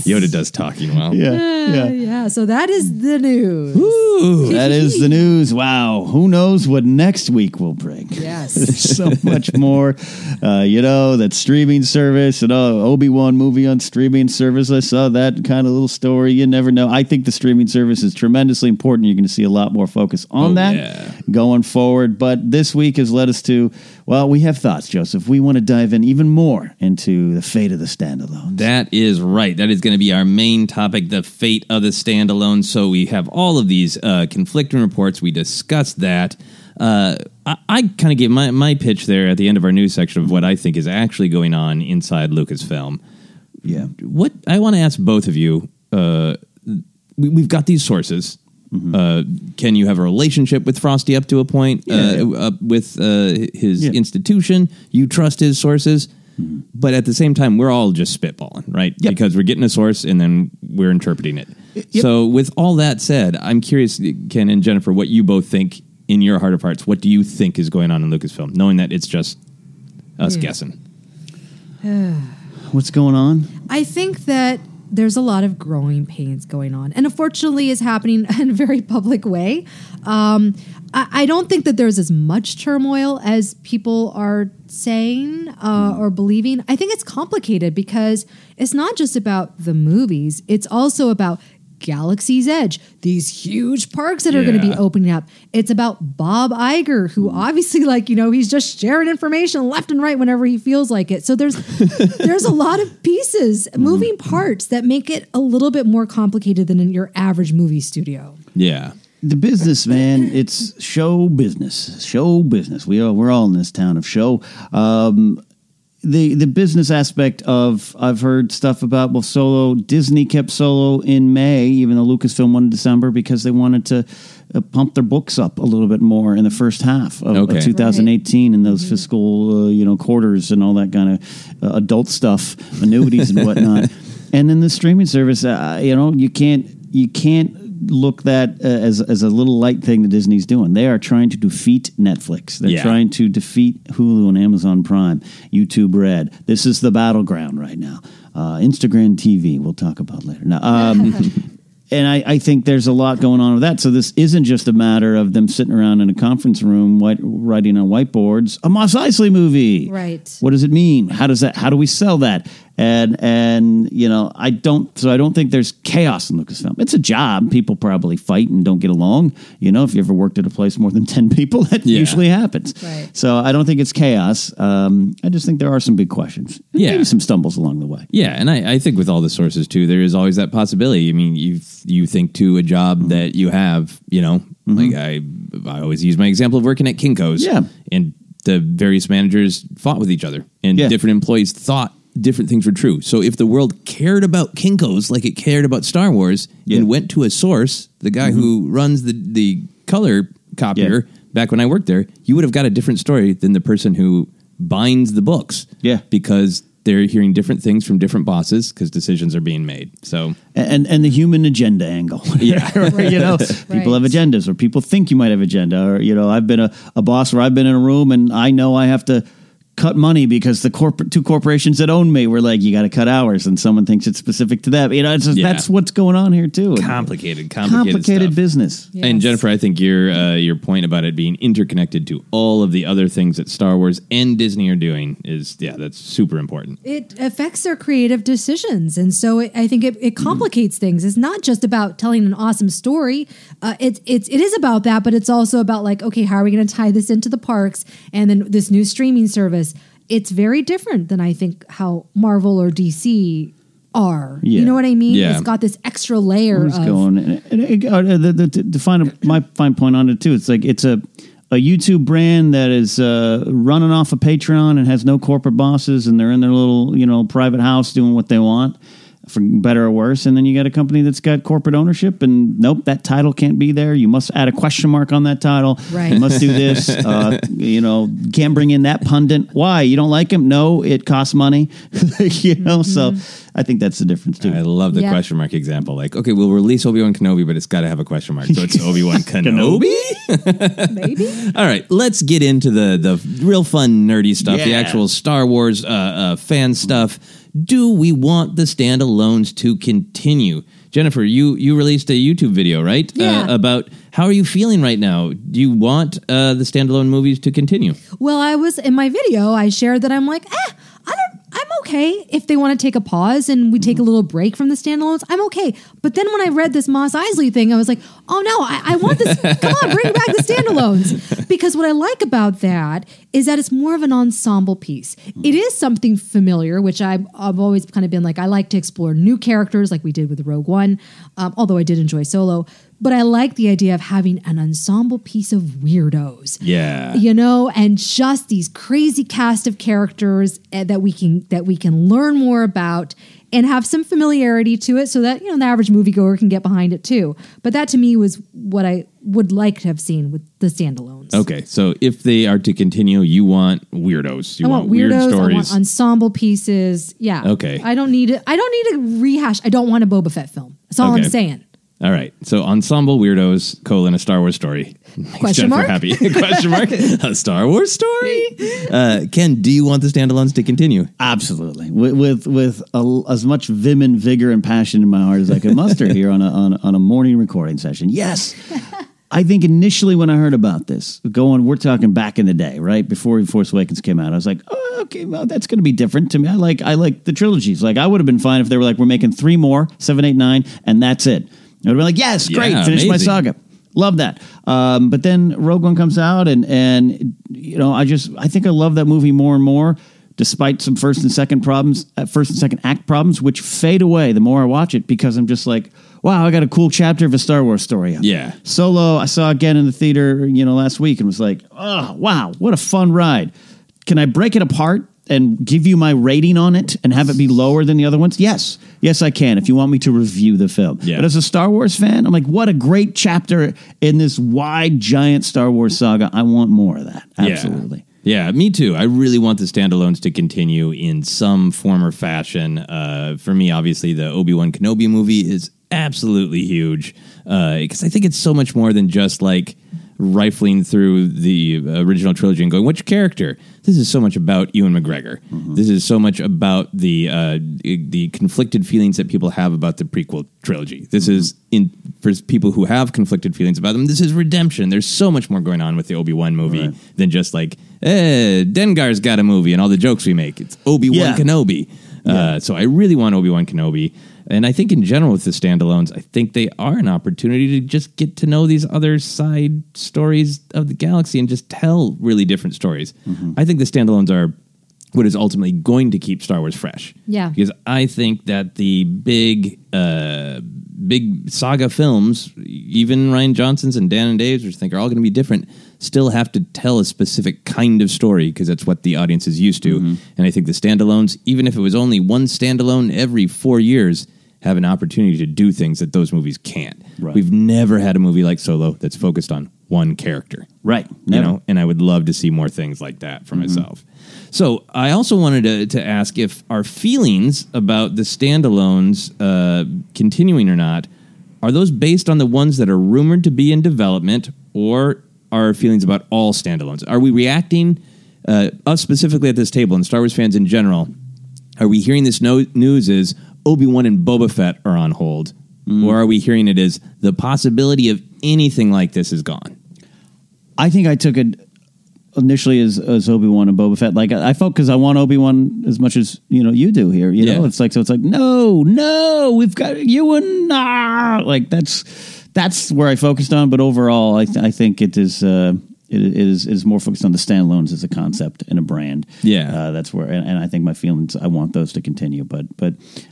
Yoda does talking well. Yeah. So that is the news. Ooh, that is the news. Wow. Who knows what next week will bring? Yes. There's so much more. That streaming service and Obi-Wan movie on streaming service. I saw that kind of little story. You never know. I think the streaming service is tremendously important. You're going to see a lot more focus on that going forward. But this week has led us to, well, we have thoughts, Joseph. We want to dive in even more into the fate of the standalone. That is right. That is going to be our main topic, the fate of the standalone. So we have all of these conflicting reports. We discussed that. I kind of gave my pitch there at the end of our news section of what I think is actually going on inside Lucasfilm. Yeah. What I want to ask both of you, we've got these sources. Mm-hmm. Can you have a relationship with Frosty up to a point with his institution? You trust his sources, but at the same time, we're all just spitballing, right? Yep. Because we're getting a source and then we're interpreting it. Yep. So with all that said, I'm curious, Ken and Jennifer, what you both think in your heart of hearts. What do you think is going on in Lucasfilm, knowing that it's just us guessing? What's going on? I think that there's a lot of growing pains going on, and unfortunately is happening in a very public way. I don't think that there's as much turmoil as people are saying or believing. I think it's complicated because it's not just about the movies. It's also about Galaxy's Edge, these huge parks that are going to be opening up. It's about Bob Iger, who obviously, he's just sharing information left and right whenever he feels like it. So there's a lot of pieces, moving parts that make it a little bit more complicated than in your average movie studio. Yeah. The business, man, it's show business. Show business. We're all in this town of show. The business aspect of, I've heard stuff about, well, Solo, Disney kept Solo in May, even though Lucasfilm won in December, because they wanted to pump their books up a little bit more in the first half of 2018 in those fiscal, quarters and all that kind of adult stuff, annuities and whatnot. And then the streaming service, you can't look that as a little light thing that Disney's doing. They are trying to defeat Netflix. They're trying to defeat Hulu and Amazon Prime, YouTube Red. This is the battleground right now. Instagram TV, we'll talk about later. Now, and I think there's a lot going on with that. So this isn't just a matter of them sitting around in a conference room writing on whiteboards, a Mos Eisley movie. Right. What does it mean? How do we sell that? And I don't think there's chaos in Lucasfilm. It's a job. People probably fight and don't get along. If you ever worked at a place more than 10 people, that usually happens. Right. So I don't think it's chaos. I just think there are some big questions. Yeah. Maybe some stumbles along the way. Yeah. And I think with all the sources too, there is always that possibility. I mean, you think to a job that you have, I always use my example of working at Kinko's and the various managers fought with each other and different employees thought different things were true. So if the world cared about Kinko's like it cared about Star Wars and went to a source, the guy who runs the color copier back when I worked there, you would have got a different story than the person who binds the books. Yeah. Because they're hearing different things from different bosses because decisions are being made. So and the human agenda angle. Yeah. People have agendas or people think you might have agenda or, I've been a boss where I've been in a room and I know I have to cut money because the two corporations that own me were like, you got to cut hours, and someone thinks it's specific to them. That's what's going on here too. Complicated stuff. Business. Yes. And Jennifer, I think your point about it being interconnected to all of the other things that Star Wars and Disney are doing is that's super important. It affects their creative decisions, and so I think it complicates things. It's not just about telling an awesome story. It is about that, but it's also about how are we going to tie this into the parks and then this new streaming service. It's very different than I think how Marvel or DC are. Yeah. You know what I mean? Yeah. It's got this extra layer of... going. And to find my fine point on it, too, it's like it's a YouTube brand that is running off a Patreon and has no corporate bosses, and they're in their little, private house doing what they want, for better or worse. And then you got a company that's got corporate ownership, and nope, that title can't be there. You must add a question mark on that title. Right. You must do this. Can't bring in that pundit. Why? You don't like him? No, it costs money. Mm-hmm. So I think that's the difference too. I love the question mark example. Like, okay, we'll release Obi-Wan Kenobi, but it's got to have a question mark. So it's Obi-Wan Kenobi? Maybe. All right, let's get into the real fun nerdy stuff, the actual Star Wars fan stuff. Do we want the standalones to continue? Jennifer, you released a YouTube video, right? Yeah. About how are you feeling right now? Do you want the standalone movies to continue? Well, in my video, I shared that I'm like, I'm okay if they want to take a pause and we take a little break from the standalones. I'm okay. But then when I read this Mos Eisley thing, I was like, oh no, I want this. Come on, bring back the standalones. Because what I like about that is that it's more of an ensemble piece. It is something familiar, which I've always kind of been like, I like to explore new characters like we did with Rogue One, although I did enjoy Solo. But I like the idea of having an ensemble piece of weirdos. Yeah. And just these crazy cast of characters that we can learn more about and have some familiarity to it so that, the average moviegoer can get behind it too. But that to me was what I would like to have seen with the standalones. Okay. So if they are to continue, you want weirdos. You want weird stories. I want ensemble pieces. Yeah. Okay. I don't need a rehash. I don't want a Boba Fett film. That's all I'm saying. All right. So ensemble weirdos, colon, a Star Wars story. Question mark? Happy. Question mark? A Star Wars story? Ken, do you want the standalones to continue? Absolutely. With as much vim and vigor and passion in my heart as I could muster here on a morning recording session. Yes. I think initially when I heard about this, we're talking back in the day, right? Before Force Awakens came out, I was like, oh, okay, well, that's going to be different to me. I like the trilogies. Like, I would have been fine if they were like, we're making 3 more, 7, 8, 9, and that's it. I would be like, yes, great, finish my saga. Love that. But then Rogue One comes out, and I think I love that movie more and more, despite some first and second act problems, which fade away the more I watch it, because I'm just like, wow, I got a cool chapter of a Star Wars story. Yeah. Solo, I saw again in the theater, last week, and was like, oh, wow, what a fun ride. Can I break it apart and give you my rating on it and have it be lower than the other ones? Yes. Yes, I can, if you want me to review the film. Yeah. But as a Star Wars fan, I'm like, what a great chapter in this wide, giant Star Wars saga. I want more of that. Absolutely. Yeah, me too. I really want the standalones to continue in some form or fashion. For me, obviously, the Obi-Wan Kenobi movie is absolutely huge, because I think it's so much more than just like rifling through the original trilogy and going, which character? This is so much about Ewan McGregor. Mm-hmm. This is so much about the conflicted feelings that people have about the prequel trilogy. This is, for people who have conflicted feelings about them, this is redemption. There's so much more going on with the Obi-Wan movie than just like, Dengar's got a movie and all the jokes we make. It's Obi-Wan Kenobi. So I really want Obi-Wan Kenobi. And I think in general with the standalones, I think they are an opportunity to just get to know these other side stories of the galaxy and just tell really different stories. Mm-hmm. I think the standalones are what is ultimately going to keep Star Wars fresh. Yeah. Because I think that the big saga films, even Rian Johnson's and Dan and Dave's, which I think are all going to be different, still have to tell a specific kind of story because that's what the audience is used to. Mm-hmm. And I think the standalones, even if it was only one standalone every 4 years, have an opportunity to do things that those movies can't. Right. We've never had a movie like Solo that's focused on one character. Right. Never. And I would love to see more things like that for myself. So I also wanted to ask if our feelings about the standalones continuing or not, are those based on the ones that are rumored to be in development, or our feelings about all standalones? Are we reacting, us specifically at this table and Star Wars fans in general, are we hearing this news is Obi-Wan and Boba Fett are on hold, or are we hearing it as the possibility of anything like this is gone? I think I took it initially as Obi-Wan and Boba Fett. Like, I felt, because I want Obi-Wan as much as you do here. It's like no, we've got Ewan. Like that's where I focused on. But overall, I think it is. It is more focused on the standalones as a concept and a brand. Yeah, that's where, and I think my feelings. I want those to continue, but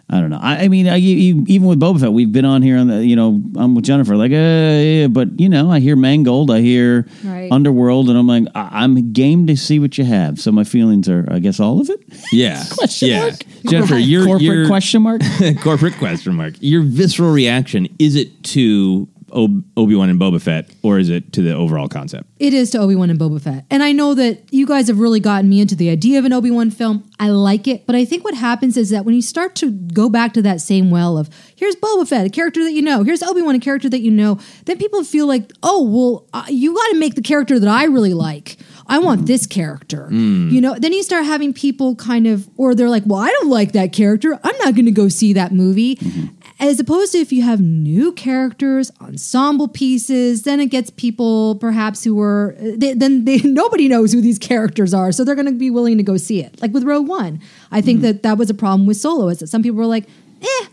I don't know. I mean, even with Boba Fett, we've been on here on the, you know, I'm with Jennifer, like, yeah, but you know, I hear Mangold, I hear Underworld, and I'm like, I'm game to see what you have. So my feelings are, I guess, all of it. Yeah, question mark. Jennifer, your corporate question mark, corporate question mark. Your visceral reaction, is it to Obi-Wan and Boba Fett, or is it to the overall concept? It is to Obi-Wan and Boba Fett. And I know that you guys have really gotten me into the idea of an Obi-Wan film. I like it. But I think what happens is that when you start to go back to that same well of, here's Boba Fett, a character that you know, here's Obi-Wan, a character that you know, then people feel like, oh, well, you got to make the character that I really like. I want this character, you know, then you start having people kind of, or they're like, well, I don't like that character, I'm not going to go see that movie. Mm-hmm. As opposed to if you have new characters, ensemble pieces, then it gets people perhaps who are, nobody knows who these characters are. So they're going to be willing to go see it. Like with Rogue One, I think that was a problem with Solo, is that some people were like, I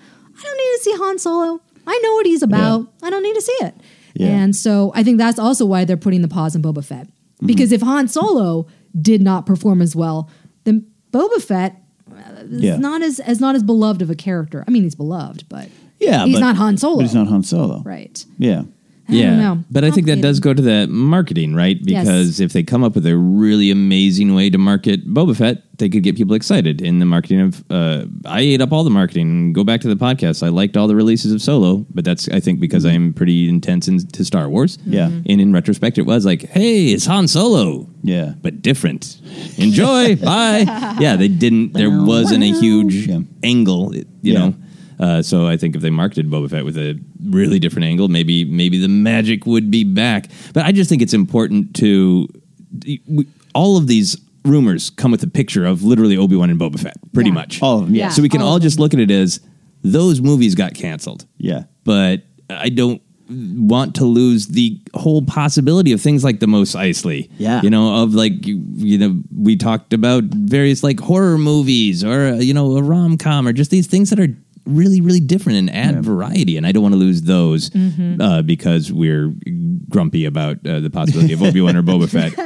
don't need to see Han Solo. I know what he's about. Yeah. I don't need to see it. Yeah. And so I think that's also why they're putting the pause on Boba Fett. Because if Han Solo did not perform as well, then Boba Fett is not as beloved of a character. I mean, he's beloved, but he's not Han Solo. But he's not Han Solo, right? Yeah, I don't know. But I think that does go to the marketing, right? Because if they come up with a really amazing way to market Boba Fett, they could get people excited in the marketing of. I ate up all the marketing. Go back to the podcast. I liked all the releases of Solo, but that's, I think, because I am pretty intense into Star Wars. Yeah. And in retrospect, it was like, hey, it's Han Solo. Yeah. But different. Enjoy. Bye. Yeah, they didn't. There wasn't a huge angle, you know. So I think if they marketed Boba Fett with a really different angle, maybe the magic would be back. But I just think it's important to... all of these... rumors come with a picture of literally Obi-Wan and Boba Fett, pretty much. All of them, yeah. So we can all just look at it as those movies got canceled. Yeah. But I don't want to lose the whole possibility of things like the Mos Eisley. Yeah. You know, of like, you know, we talked about various like horror movies or, you know, a rom-com or just these things that are really, really different and add variety. And I don't want to lose those because we're grumpy about the possibility of Obi-Wan or Boba Fett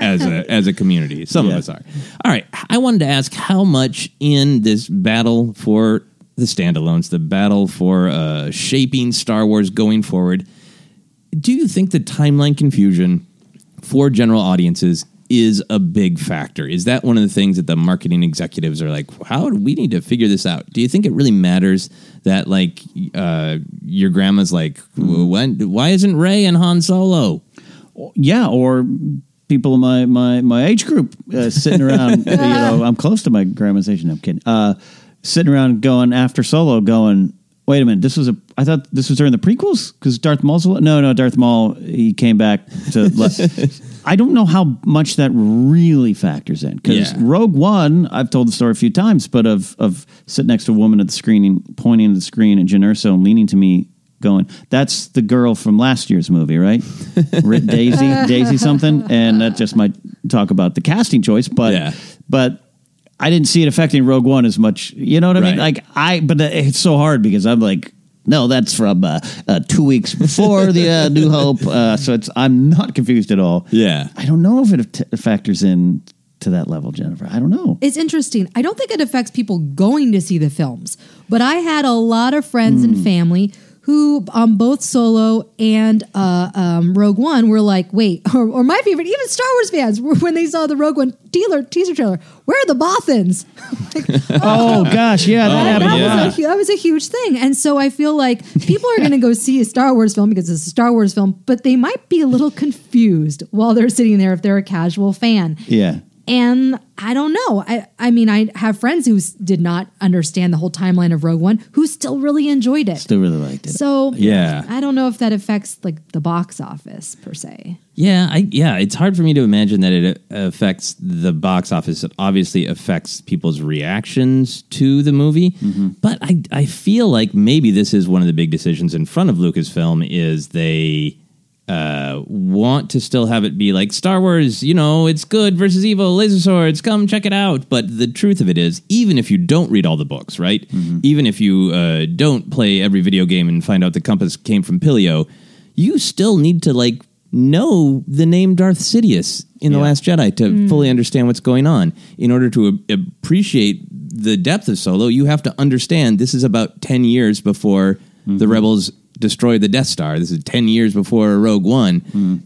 as a community. Some of us are. All right. I wanted to ask how much in this battle for the standalones, the battle for shaping Star Wars going forward, do you think the timeline confusion for general audiences is a big factor? Is that one of the things that the marketing executives are like, how do we need to figure this out? Do you think it really matters that, like, your grandma's like, why isn't Rey and Han Solo? Yeah, or people in my age group sitting around, you know, I'm close to my grandma's age, no, I'm kidding, sitting around going, after Solo, going, wait a minute, I thought this was during the prequels? Because Darth Maul's... No, Darth Maul, he came back to... I don't know how much that really factors in. Because Rogue One, I've told the story a few times, but of sitting next to a woman at the screening, pointing at the screen at Jyn Erso and leaning to me, going, that's the girl from last year's movie, right? Daisy something? And that's just my talk about the casting choice, but I didn't see it affecting Rogue One as much. You know what I mean? Like but it's so hard because I'm like, no, that's from 2 weeks before the New Hope. So I'm not confused at all. Yeah, I don't know if it factors in to that level, Jennifer. I don't know. It's interesting. I don't think it affects people going to see the films, but I had a lot of friends and family who on both Solo and Rogue One were like, wait, or my favorite, even Star Wars fans, when they saw the Rogue One teaser trailer, where are the Bothans? Like, gosh, yeah, that was a huge thing. And so I feel like people are going to go see a Star Wars film because it's a Star Wars film, but they might be a little confused while they're sitting there if they're a casual fan. Yeah. And I don't know. I mean, I have friends who did not understand the whole timeline of Rogue One who still really enjoyed it. Still really liked it. So, yeah. I don't know if that affects like the box office per se. Yeah, it's hard for me to imagine that it affects the box office. It obviously affects people's reactions to the movie. Mm-hmm. But I feel like maybe this is one of the big decisions in front of Lucasfilm is they... want to still have it be like Star Wars, you know, it's good versus evil, laser swords, come check it out. But the truth of it is, even if you don't read all the books, right? Mm-hmm. Even if you don't play every video game and find out the compass came from Pilio, you still need to like know the name Darth Sidious in The Last Jedi to fully understand what's going on. In order to appreciate the depth of Solo, you have to understand this is about 10 years before the Rebels destroy the Death Star. This is 10 years before Rogue One.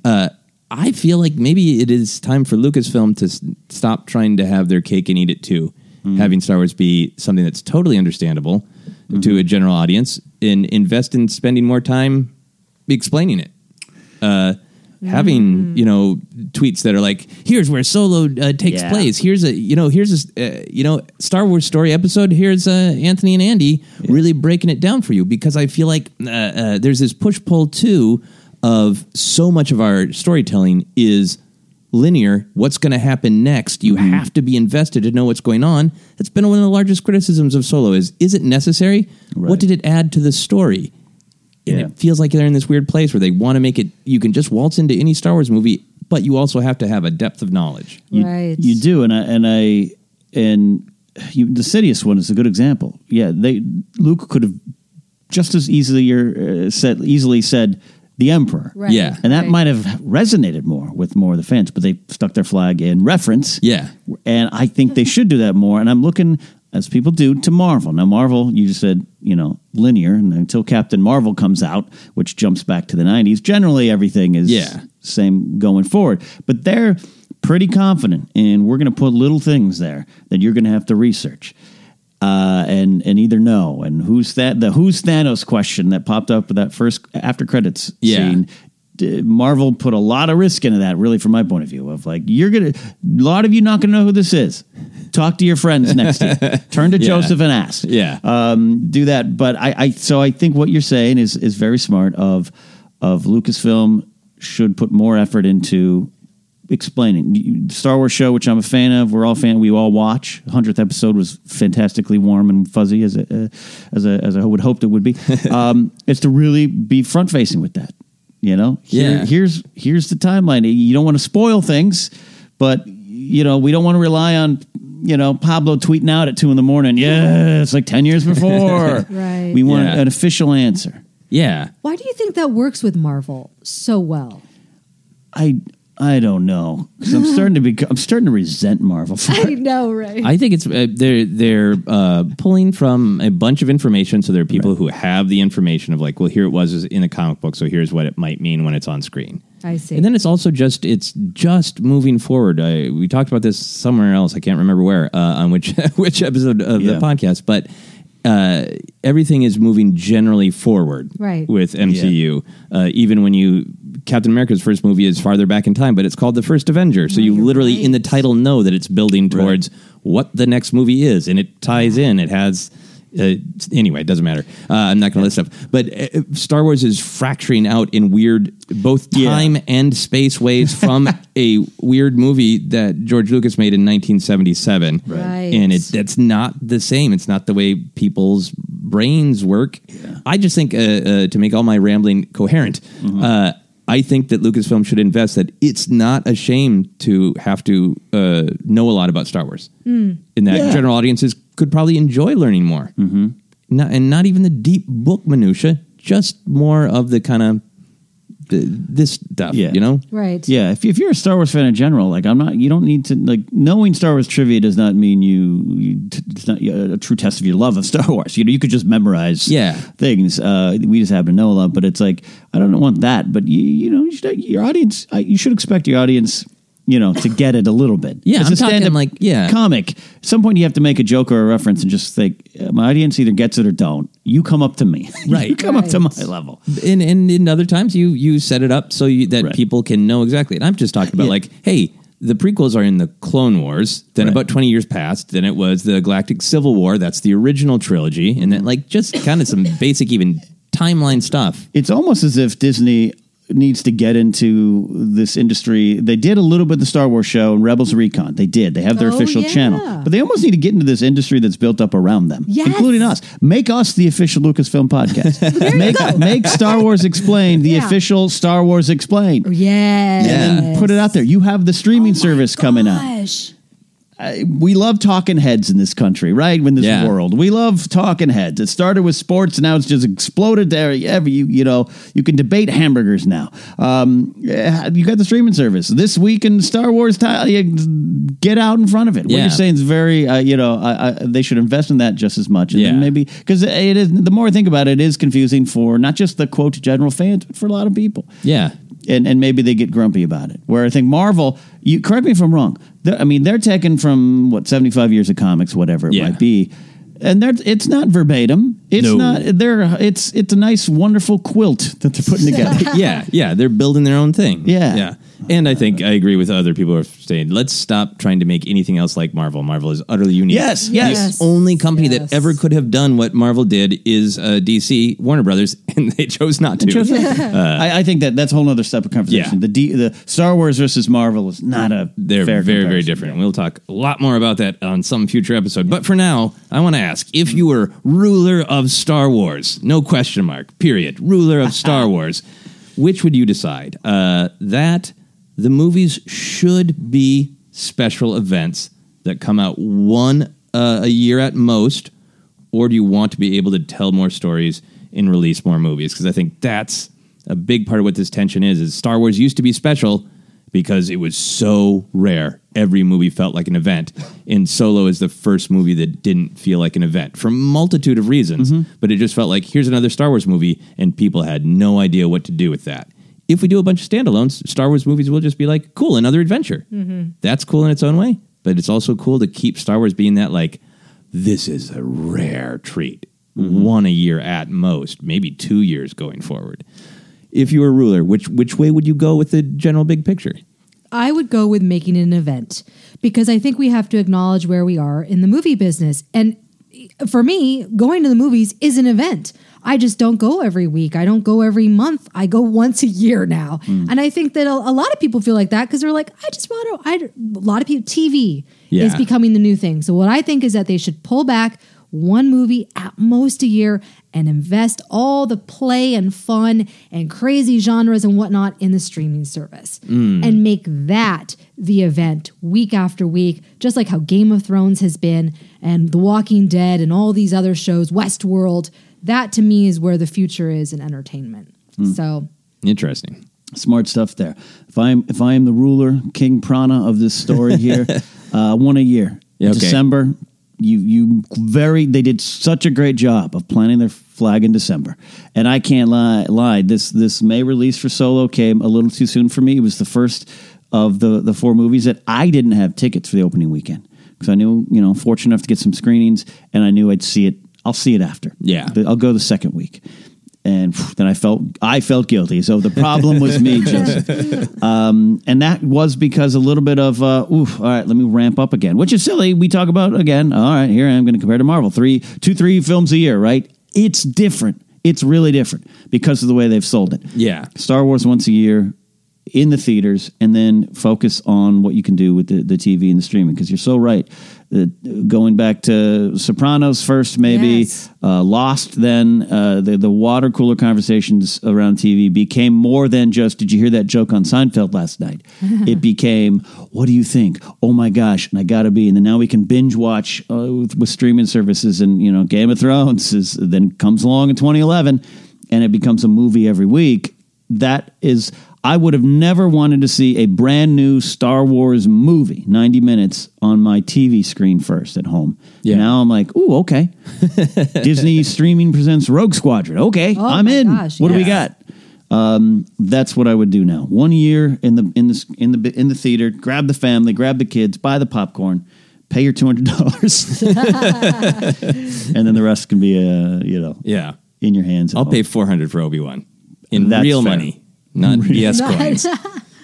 I feel like maybe it is time for Lucasfilm to stop trying to have their cake and eat it too. Having Star Wars be something that's totally understandable to a general audience, and invest in spending more time explaining it. Having, you know, tweets that are like, here's where Solo takes place. Here's a, you know, Star Wars story episode. Here's Anthony and Andy really breaking it down for you, because I feel like there's this push-pull too of so much of our storytelling is linear. What's going to happen next? You have to be invested to know what's going on. That's been one of the largest criticisms of Solo is it necessary? Right. What did it add to the story? And it feels like they're in this weird place where they want to make it, you can just waltz into any Star Wars movie, but you also have to have a depth of knowledge. You do. And the Sidious one is a good example. Yeah. Luke could have just as easily said the Emperor. Right. Yeah. And that might have resonated more with more of the fans, but they stuck their flag in reference. Yeah. And I think they should do that more. And I'm looking, as people do, to Marvel. Now, Marvel, you just said, you know, linear, and until Captain Marvel comes out, which jumps back to the 90s, generally everything is same going forward. But they're pretty confident, and we're going to put little things there that you're going to have to research and either know. And who's that? The who's Thanos question that popped up with that first after credits scene. Marvel put a lot of risk into that, really, from my point of view, of like, a lot of you not going to know who this is. Talk to your friends next to you. Turn to Joseph and ask. Yeah. Do that. But I think what you're saying is very smart of Lucasfilm should put more effort into explaining. Star Wars show, which I'm a fan of, we all watch. 100th episode was fantastically warm and fuzzy as I would hoped it would be. It's to really be front facing with that. You know, here's the timeline. You don't want to spoil things, but, you know, we don't want to rely on, you know, Pablo tweeting out at 2 a.m. It's like 10 years before. Right. We want an official answer. Yeah. Why do you think that works with Marvel so well? I don't know. 'Cause I'm starting to resent Marvel. I know, right? I think it's they're pulling from a bunch of information. So there are people who have the information of like, well, here it was in a comic book, so here's what it might mean when it's on screen. I see. And then it's also just moving forward. We talked about this somewhere else. I can't remember where on which episode of the podcast, but. Everything is moving generally forward with MCU. Yeah. Even when Captain America's first movie is farther back in time, but it's called The First Avenger. So you literally in the title know that it's building towards what the next movie is, and it ties in. It has anyway, it doesn't matter. I'm not going to list stuff, but Star Wars is fracturing out in weird, both time and space ways from a weird movie that George Lucas made in 1977. Right. And that's not the same. It's not the way people's brains work. Yeah. I just think, to make all my rambling coherent, I think that Lucasfilm should invest that it's not a shame to have to know a lot about Star Wars. And that general audiences could probably enjoy learning more. And not even the deep book minutia, just more of the kind of this stuff, you know? Right. Yeah, if you're a Star Wars fan in general, like you don't need to, like, knowing Star Wars trivia does not mean it's not a true test of your love of Star Wars. You know, you could just memorize things. We just happen to know a lot, but it's like, I don't want that, but you know, your audience, you should expect your audience, you know, to get it a little bit. Yeah, I'm talking like, comic. At some point you have to make a joke or a reference and just think, my audience either gets it or don't. You come up to me. Right. You come up to my level. And in other times you set it up so that people can know exactly. And I'm just talking about like, hey, the prequels are in the Clone Wars, then about 20 years passed, then it was the Galactic Civil War, that's the original trilogy, and then like just kind of some basic even timeline stuff. It's almost as if Disney needs to get into this industry. They did a little bit of the Star Wars show, Rebels Recon. They did. They have their official channel. But they almost need to get into this industry that's built up around them, including us. Make us the official Lucasfilm podcast. Make Star Wars Explained the official Star Wars Explained. And then put it out there. You have the streaming service coming out. We love talking heads in this country, right? In this world, we love talking heads. It started with sports, and now it's just exploded there. You know, you can debate hamburgers now. You got the streaming service this week in Star Wars. Get out in front of it. Yeah. What you're saying is very, they should invest in that just as much. And then maybe because it is. The more I think about it, it is confusing for not just the quote general fans, but for a lot of people. Yeah. And maybe they get grumpy about it. Where I think Marvel, you correct me if I'm wrong. They're taken from, 75 years of comics, whatever it might be. And it's not verbatim. It's not there. It's a nice, wonderful quilt that they're putting together. They're building their own thing. Yeah. And I think I agree with other people who are saying, let's stop trying to make anything else like Marvel. Marvel is utterly unique. Yes. The only company that ever could have done what Marvel did is DC, Warner Brothers, and they chose not to. I think that's a whole other step of conversation. Yeah. The Star Wars versus Marvel is not a fair comparison. Very, very different. Yeah. We'll talk a lot more about that on some future episode. But for now, I want to ask, if you were ruler of Star Wars, no question mark, period, ruler of Star Wars, which would you decide? That... the movies should be special events that come out one a year at most, or do you want to be able to tell more stories and release more movies? Because I think that's a big part of what this tension is Star Wars used to be special because it was so rare. Every movie felt like an event, and Solo is the first movie that didn't feel like an event for a multitude of reasons, but it just felt like, here's another Star Wars movie, and people had no idea what to do with that. If we do a bunch of standalones, Star Wars movies will just be like, cool, another adventure. Mm-hmm. That's cool in its own way, but it's also cool to keep Star Wars being that, like, this is a rare treat. Mm-hmm. One a year at most, maybe 2 years going forward. If you were a ruler, which way would you go with the general big picture? I would go with making it an event, because I think we have to acknowledge where we are in the movie business. And for me, going to the movies is an event. I just don't go every week. I don't go every month. I go once a year now. Mm. And I think that a lot of people feel like that because they're like, a lot of people, TV is becoming the new thing. So what I think is that they should pull back one movie at most a year and invest all the play and fun and crazy genres and whatnot in the streaming service and make that the event week after week, just like how Game of Thrones has been and The Walking Dead and all these other shows, Westworld. That, to me, is where the future is in entertainment. Mm. So interesting. Smart stuff there. If I am the ruler, King Prana of this story here, one a year. Yeah, okay. December, they did such a great job of planting their flag in December. And I can't lie. This May release for Solo came a little too soon for me. It was the first of the four movies that I didn't have tickets for the opening weekend. Because I knew, fortunate enough to get some screenings, and I knew I'll see it after. Yeah. I'll go the second week. And then I felt guilty. So the problem was me, Joseph. And that was because a little bit of, all right, let me ramp up again, which is silly. We talk about, again, all right, here I am going to compare to Marvel. Three films a year, right? It's different. It's really different because of the way they've sold it. Yeah. Star Wars once a year in the theaters, and then focus on what you can do with the TV and the streaming, because you're so right. Going back to Sopranos first, maybe Lost, then the water cooler conversations around TV became more than just, did you hear that joke on Seinfeld last night? It became, what do you think? Oh my gosh, and I gotta be. And then now we can binge watch with streaming services, and Game of Thrones then comes along in 2011, and it becomes a movie every week. That is, I would have never wanted to see a brand new Star Wars movie, 90 minutes, on my TV screen first at home. Yeah. Now I'm like, ooh, okay. Disney streaming presents Rogue Squadron. Okay, oh, I'm in. Gosh, what do we got? That's what I would do now. 1 year in the theater, grab the family, grab the kids, buy the popcorn, pay your $200, and then the rest can be in your hands. I'll pay $400 for Obi-Wan in real money. Not BS coins,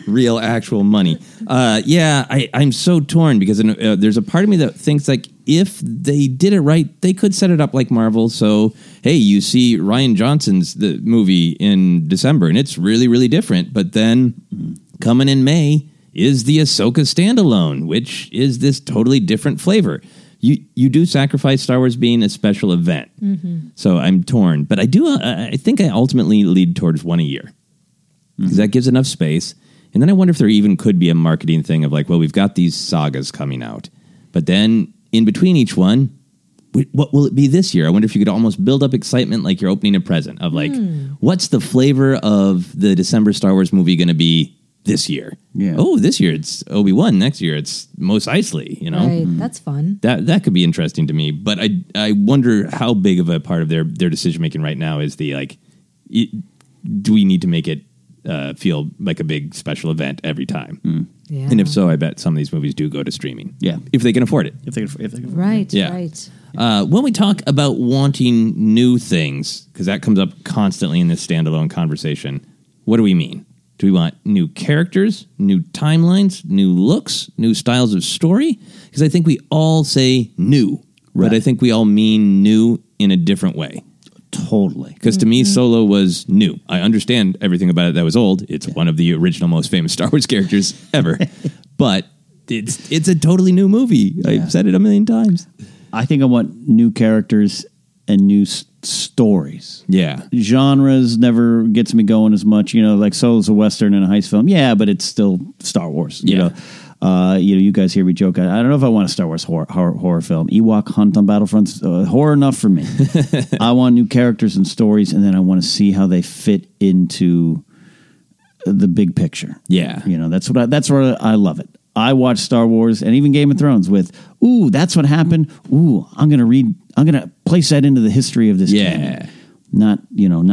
real actual money. I'm so torn because there's a part of me that thinks, like, if they did it right, they could set it up like Marvel. So, hey, you see Rian Johnson's the movie in December, and it's really, really different. But then coming in May is the Ahsoka standalone, which is this totally different flavor. You do sacrifice Star Wars being a special event. Mm-hmm. So I'm torn. But I do. I think I ultimately lead towards one a year, because that gives enough space. And then I wonder if there even could be a marketing thing of, like, well, we've got these sagas coming out. But then in between each one, what will it be this year? I wonder if you could almost build up excitement like you're opening a present of like, what's the flavor of the December Star Wars movie going to be this year? Yeah. Oh, this year it's Obi-Wan. Next year it's Mos Eisley, you know? Right. That's fun. That could be interesting to me. But I wonder how big of a part of their decision-making right now is the like, do we need to make it feel like a big special event every time? Mm. Yeah. And if so, I bet some of these movies do go to streaming. Yeah. If they can afford it. If they can afford it. Right, yeah. Right. When we talk about wanting new things, because that comes up constantly in this standalone conversation, what do we mean? Do we want new characters, new timelines, new looks, new styles of story? Because I think we all say new, right. But I think we all mean new in a different way. Totally. Because to me, Solo was new. I understand everything about it that was old. It's one of the original most famous Star Wars characters ever. But it's a totally new movie. Yeah. I've said it a million times. I think I want new characters and new stories. Yeah. Genres never gets me going as much. You know, like Solo's a Western and a heist film. Yeah, but it's still Star Wars. Yeah. You know, you guys hear me joke. I don't know if I want a Star Wars horror film. Ewok Hunt on Battlefronts. Horror enough for me. I want new characters and stories, and then I want to see how they fit into the big picture. Yeah. You know, that's where I love it. I watch Star Wars and even Game of Thrones with, ooh, that's what happened. Ooh, I'm going to place that into the history of this canon. Not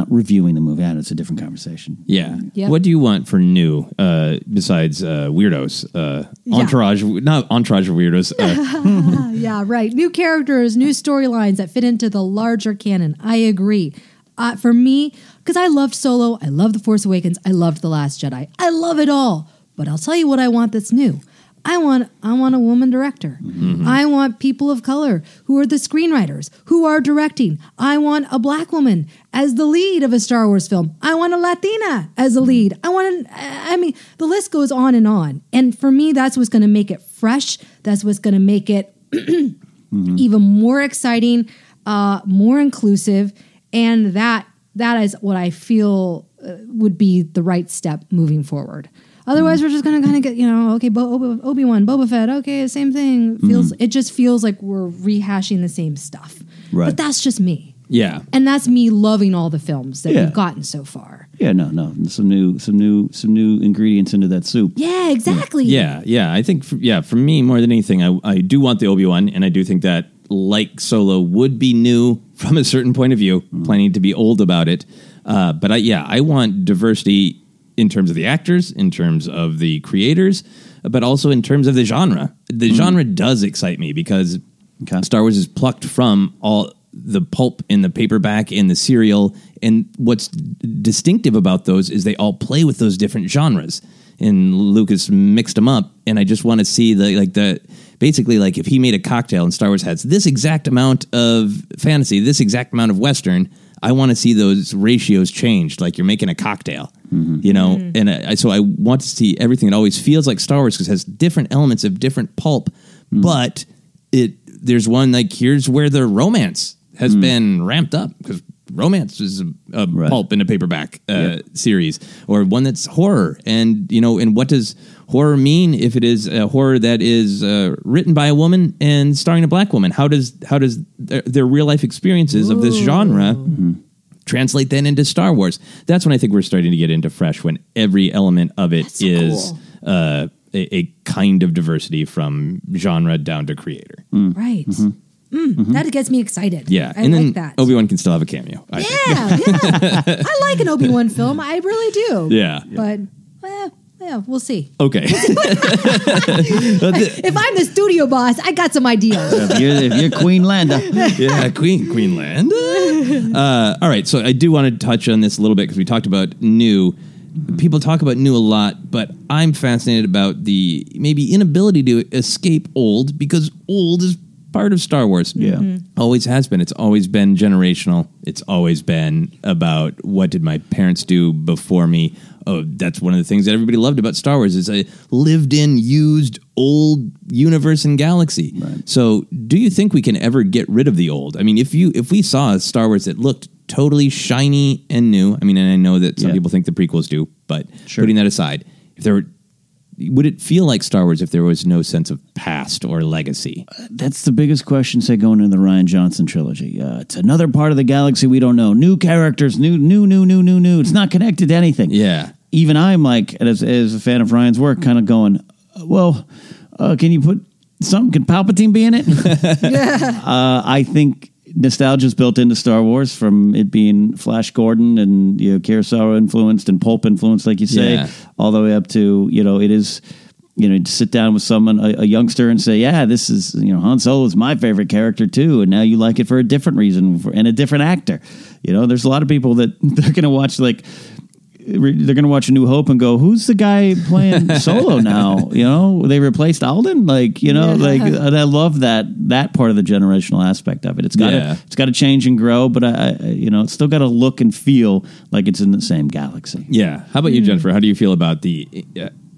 reviewing the movie. It's a different conversation. Yeah. Yep. What do you want for new, besides weirdos? Entourage, not entourage of weirdos. Yeah, right. New characters, new storylines that fit into the larger canon. I agree. For me, because I loved Solo, I loved The Force Awakens, I loved The Last Jedi. I love it all. But I'll tell you what I want that's new. I want a woman director. Mm-hmm. I want people of color who are the screenwriters, who are directing. I want a black woman as the lead of a Star Wars film. I want a Latina as a lead. The list goes on and on. And for me, that's what's going to make it fresh. That's what's going to make it even more exciting, more inclusive. And that is what I feel would be the right step moving forward. Otherwise, we're just going to kind of get, you know, okay, Obi-Wan, Boba Fett, okay, same thing. It just feels like we're rehashing the same stuff. Right. But that's just me. Yeah. And that's me loving all the films that we've gotten so far. Yeah, no. Some new ingredients into that soup. Yeah, exactly. Yeah. I think, for me, more than anything, I do want the Obi-Wan, and I do think that, like Solo, would be new from a certain point of view, planning to be old about it. But I want diversity in terms of the actors, in terms of the creators, but also in terms of the genre. The genre does excite me because Star Wars is plucked from all the pulp in the paperback and the serial. And what's distinctive about those is they all play with those different genres. And Lucas mixed them up. And I just want to see basically if he made a cocktail and Star Wars has this exact amount of fantasy, this exact amount of Western, I want to see those ratios changed. Like you're making a cocktail, you know? And so I want to see everything. It always feels like Star Wars because it has different elements of different pulp, but there's one like, here's where the romance has been ramped up because romance is a pulp in a paperback series, or one that's horror. And, you know, and what does horror mean if it is a horror that is written by a woman and starring a black woman? How does their real life experiences of this genre translate then into Star Wars? That's when I think we're starting to get into fresh, when every element of it is cool. a kind of diversity from genre down to creator. Right. That gets me excited. Yeah, I like that. Obi-Wan can still have a cameo. I think. I like an Obi-Wan film. I really do. Yeah. But, we'll see. Okay. If I'm the studio boss, I got some ideas. If you're Queen Landa. Yeah, Queen Landa. All right, so I do want to touch on this a little bit because we talked about new. People talk about new a lot, but I'm fascinated about the maybe inability to escape old, because old is part of Star Wars. Yeah. Always has been. It's always been generational. It's always been about what did my parents do before me. Oh, that's one of the things that everybody loved about Star Wars is a lived in, used, old universe and galaxy. Right. So do you think we can ever get rid of the old? I mean, if we saw a Star Wars that looked totally shiny and new, I mean, and I know that some people think the prequels do, but putting that aside, if there were would it feel like Star Wars if there was no sense of past or legacy? That's the biggest question, say, going into the Rian Johnson trilogy. It's another part of the galaxy we don't know. New characters, new. It's not connected to anything. Yeah. Even I'm like, as a fan of Rian's work, kind of going, well, can you put something? Could Palpatine be in it? Yeah. I think nostalgia's built into Star Wars from it being Flash Gordon and, you know, Kurosawa influenced and Pulp influenced, like you say, yeah, all the way up to, you know, it is, you know, to sit down with someone, a youngster, and say, yeah, this is, you know, Han Solo is my favorite character too, and now you like it for a different reason and a different actor. You know, there's a lot of people that they're going to watch, like, they're going to watch A New Hope and go, who's the guy playing Solo now? You know, they replaced Alden. Like, you know, yeah, like, and I love that part of the generational aspect of it. It's got to change and grow, but it's still got to look and feel like it's in the same galaxy. Yeah. How about you, Jennifer? How do you feel about the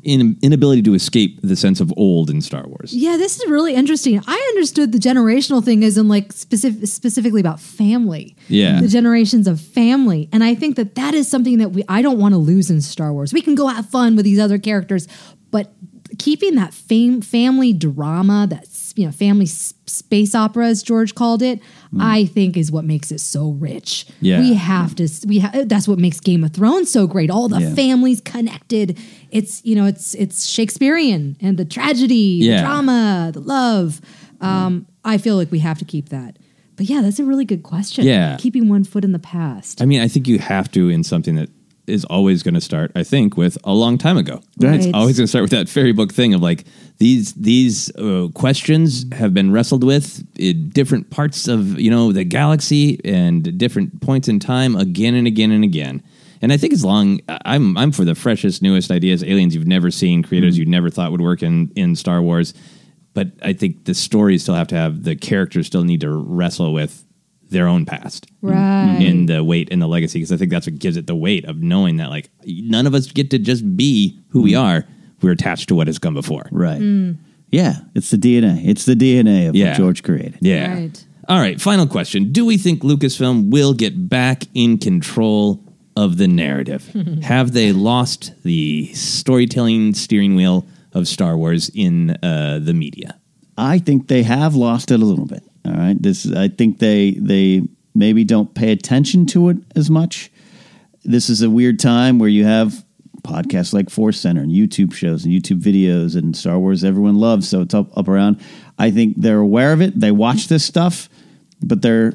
inability to escape the sense of old in Star Wars? Yeah, this is really interesting. I understood the generational thing as in, like, specifically about family. Yeah. The generations of family. And I think that is something that I don't want to lose in Star Wars. We can go have fun with these other characters, but keeping that family drama, that, you know, family space opera, as George called it, I think is what makes it so rich. Yeah. We have to, that's what makes Game of Thrones so great. All the families connected. It's, you know, it's Shakespearean, and the tragedy, the drama, the love. I feel like we have to keep that. But yeah, that's a really good question. Yeah. Keeping one foot in the past. I mean, I think you have to in something that is always going to start, I think, with a long time ago. Right. It's always going to start with that fairy book thing of, like, these questions have been wrestled with in different parts of, you know, the galaxy and different points in time again and again and again. And I think as long, I'm for the freshest, newest ideas, aliens you've never seen, creators you never thought would work in Star Wars. But I think the stories still have to have, the characters still need to wrestle with their own past, right, in the weight and the legacy, because I think that's what gives it the weight of knowing that, like, none of us get to just be who we are. We're attached to what has come before. Right. Yeah, it's the DNA. It's the DNA of what George created. Yeah. Right. All right, final question. Do we think Lucasfilm will get back in control of the narrative? Have they lost the storytelling steering wheel of Star Wars in the media? I think they have lost it a little bit. All right. I think they maybe don't pay attention to it as much. This is a weird time where you have podcasts like Force Center and YouTube shows and YouTube videos and Star Wars everyone loves, so it's up around. I think they're aware of it. They watch this stuff, but they're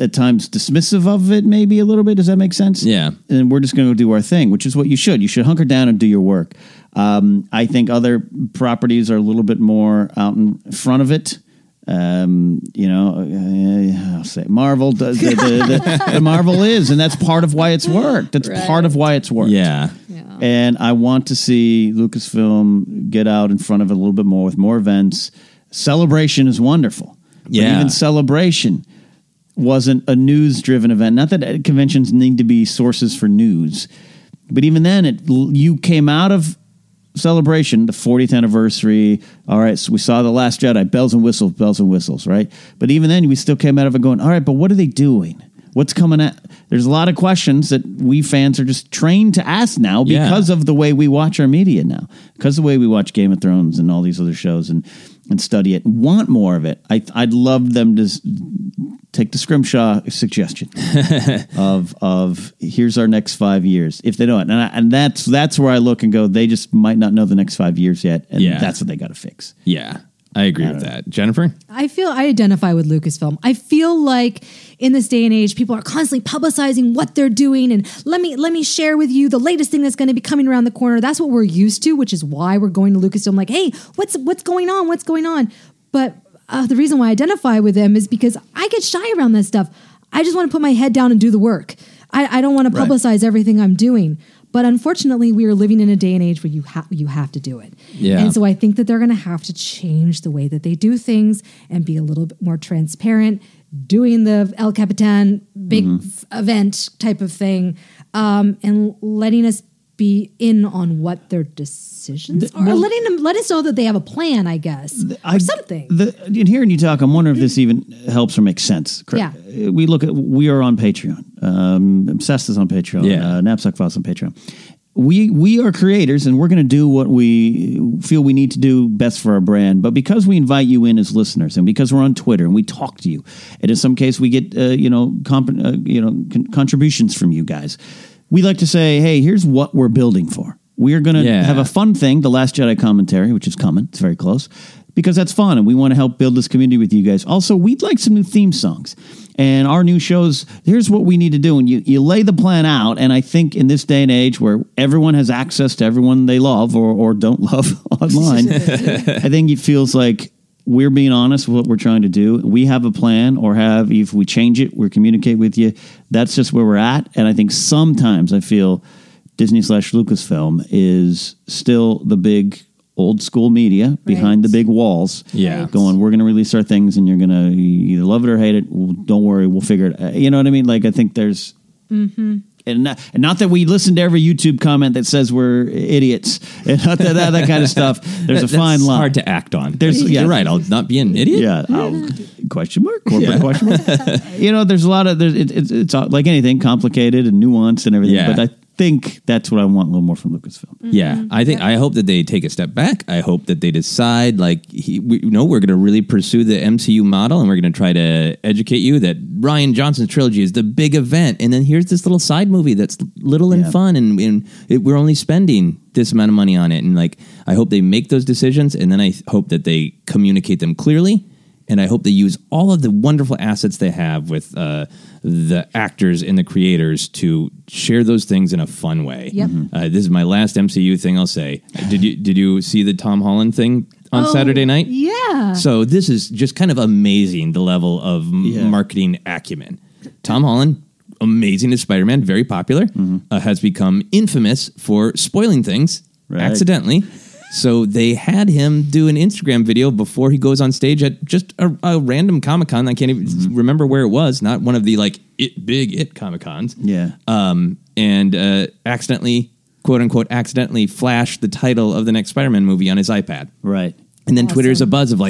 at times dismissive of it maybe a little bit. Does that make sense? Yeah. And we're just going to do our thing, which is what you should. You should hunker down and do your work. I think other properties are a little bit more out in front of it. I'll say Marvel does the Marvel is, and that's part of why it's worked. That's part of why it's worked. Yeah. And I want to see Lucasfilm get out in front of it a little bit more with more events. Celebration is wonderful. Yeah. But even Celebration wasn't a news-driven event. Not that conventions need to be sources for news, but even then, you came out of Celebration, the 40th anniversary. All right, so we saw The Last Jedi, bells and whistles, right? But even then, we still came out of it going, all right, but what are they doing? What's coming at? There's a lot of questions that we fans are just trained to ask now because of the way we watch our media now, because of the way we watch Game of Thrones and all these other shows and study it, want more of it. I'd love them to take the Scrimshaw suggestion of here's our next 5 years. If they don't, and that's where I look and go, they just might not know the next 5 years yet, and that's what they got to fix. Yeah, I agree with that. Jennifer? I identify with Lucasfilm. I feel like in this day and age, people are constantly publicizing what they're doing, and let me share with you the latest thing that's going to be coming around the corner. That's what we're used to, which is why we're going to Lucasfilm like, hey, what's going on? But the reason why I identify with them is because I get shy around this stuff. I just want to put my head down and do the work. I don't want to publicize everything I'm doing. But unfortunately, we are living in a day and age where you have to do it. Yeah. And so I think that they're going to have to change the way that they do things and be a little bit more transparent, doing the El Capitan big event type of thing, and letting us be in on what their decisions are, or let us know that they have a plan, I guess, or something. In hearing you talk, I'm wondering if this even helps or makes sense. Correct? Yeah. We are on Patreon. Obsessed is on Patreon. Knapsack Files on Patreon. we are creators, and we're going to do what we feel we need to do best for our brand. But because we invite you in as listeners, and because we're on Twitter and we talk to you, and in some case we get contributions from you guys, we like to say, hey, here's what we're building for. We are going to have a fun thing, The Last Jedi commentary, which is coming. It's very close, because that's fun, and we want to help build this community with you guys. Also, we'd like some new theme songs. And our new shows, here's what we need to do. And you lay the plan out. And I think in this day and age where everyone has access to everyone they love or don't love online, I think it feels like we're being honest with what we're trying to do. We have a plan, or have, if we change it, we'll communicate with you. That's just where we're at. And I think sometimes I feel Disney/Lucasfilm is still the big old school media behind the big walls. Yeah. Going, we're going to release our things and you're going to either love it or hate it. Well, don't worry, we'll figure it out. You know what I mean? Like, I think there's... Mm-hmm. And not that we listen to every YouTube comment that says we're idiots and not that kind of stuff. There's a fine line. It's hard to act on. You're right. I'll not be an idiot. Yeah. Corporate question mark. You know, there's a lot of... It's like anything, complicated and nuanced and everything. Yeah. But I think that's what I want a little more from Lucasfilm. Mm-hmm. Yeah, I hope that they take a step back. I hope that they decide, we're going to really pursue the MCU model, and we're going to try to educate you that Rian Johnson's trilogy is the big event, and then here's this little side movie that's little and fun, and we're only spending this amount of money on it. And I hope they make those decisions, and then I hope that they communicate them clearly. And I hope they use all of the wonderful assets they have with the actors and the creators to share those things in a fun way. Yep. Mm-hmm. This is my last MCU thing I'll say. Did you see the Tom Holland thing on Saturday night? Yeah. So this is just kind of amazing, the level of marketing acumen. Tom Holland, amazing as Spider-Man, very popular, has become infamous for spoiling things accidentally. So they had him do an Instagram video before he goes on stage at just a random Comic-Con. I can't even remember where it was. Not one of the big Comic-Cons. Yeah. And accidentally, quote unquote, flashed the title of the next Spider-Man movie on his iPad. Right. And then Twitter's abuzz of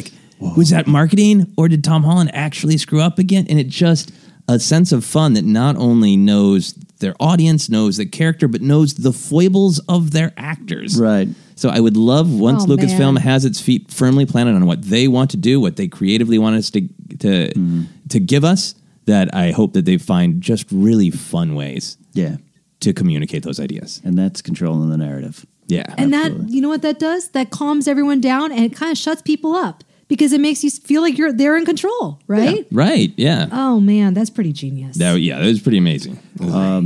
was that marketing, or did Tom Holland actually screw up again? And it just a sense of fun that not only knows their audience, knows the character, but knows the foibles of their actors. Right. So I would love, once Lucasfilm has its feet firmly planted on what they want to do, what they creatively want us to give us, that I hope that they find just really fun ways to communicate those ideas. And that's controlling the narrative. Yeah. And absolutely. That, you know what that does? That calms everyone down, and it kind of shuts people up, because it makes you feel like they're in control, right? Yeah, right, yeah. Oh, man, that's pretty genius. That was pretty amazing. I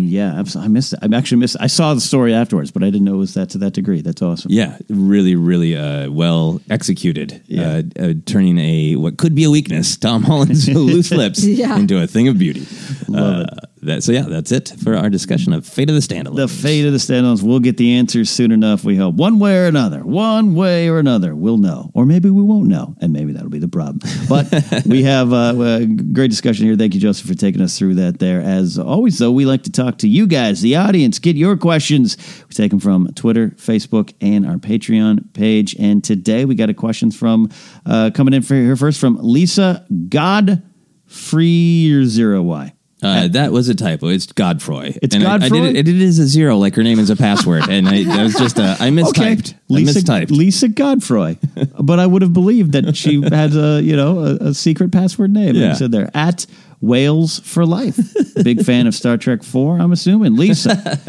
missed it. I actually missed it. I saw the story afterwards, but I didn't know it was that to that degree. That's awesome. Yeah, really, really well executed. Yeah. Turning what could be a weakness, Tom Holland's loose lips, into a thing of beauty. Love it. That's it for our discussion of Fate of the Standalones. The Fate of the Standalones. We'll get the answers soon enough, we hope. One way or another, we'll know. Or maybe we won't know, and maybe that'll be the problem. But we have a great discussion here. Thank you, Joseph, for taking us through that there. As always, though, we like to talk to you guys, the audience. Get your questions. We take them from Twitter, Facebook, and our Patreon page. And today we got a question from coming in here first from Lisa Godfrey0Y. That was a typo. It's Godfrey. It's Godfrey. I did it as a zero, like her name is a password, and that was just I mistyped. Okay. Lisa Godfrey, but I would have believed that she had a secret password name. Yeah. Like you said there, at Whales for Life. Big fan of Star Trek 4, I'm assuming. Lisa,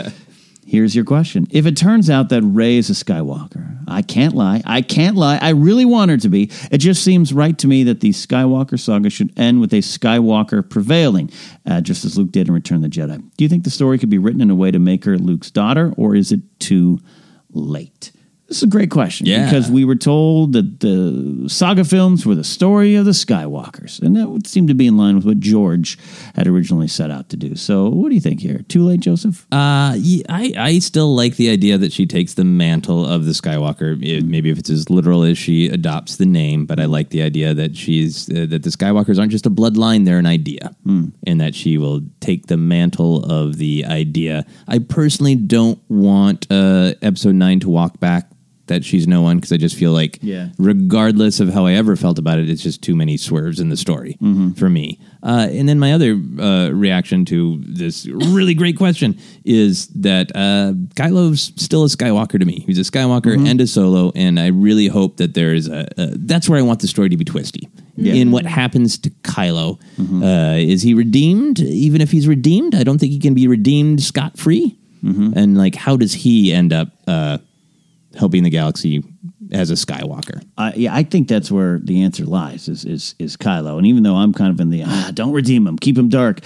here's your question. If it turns out that Rey is a Skywalker, I can't lie. I really want her to be. It just seems right to me that the Skywalker saga should end with a Skywalker prevailing, just as Luke did in Return of the Jedi. Do you think the story could be written in a way to make her Luke's daughter, or is it too late? This is a great question, because we were told that the saga films were the story of the Skywalkers, and that would seem to be in line with what George had originally set out to do. So what do you think here? Too late, Joseph? I still like the idea that she takes the mantle of the Skywalker. Maybe if it's as literal as she adopts the name, but I like the idea that that the Skywalkers aren't just a bloodline, they're an idea, and that she will take the mantle of the idea. I personally don't want Episode 9 to walk back that she's no one, because I just feel like, regardless of how I ever felt about it, it's just too many swerves in the story for me. And then my other reaction to this really great question is that Kylo's still a Skywalker to me. He's a Skywalker and a Solo, and I really hope that there is a that's where I want the story to be twisty. In what happens to Kylo. Is he redeemed? Even if he's redeemed, I don't think he can be redeemed scot-free. And, like, how does he end up helping the galaxy as a Skywalker? Yeah, I think that's where the answer lies, is Kylo. And even though I'm kind of in the, don't redeem him, keep him dark,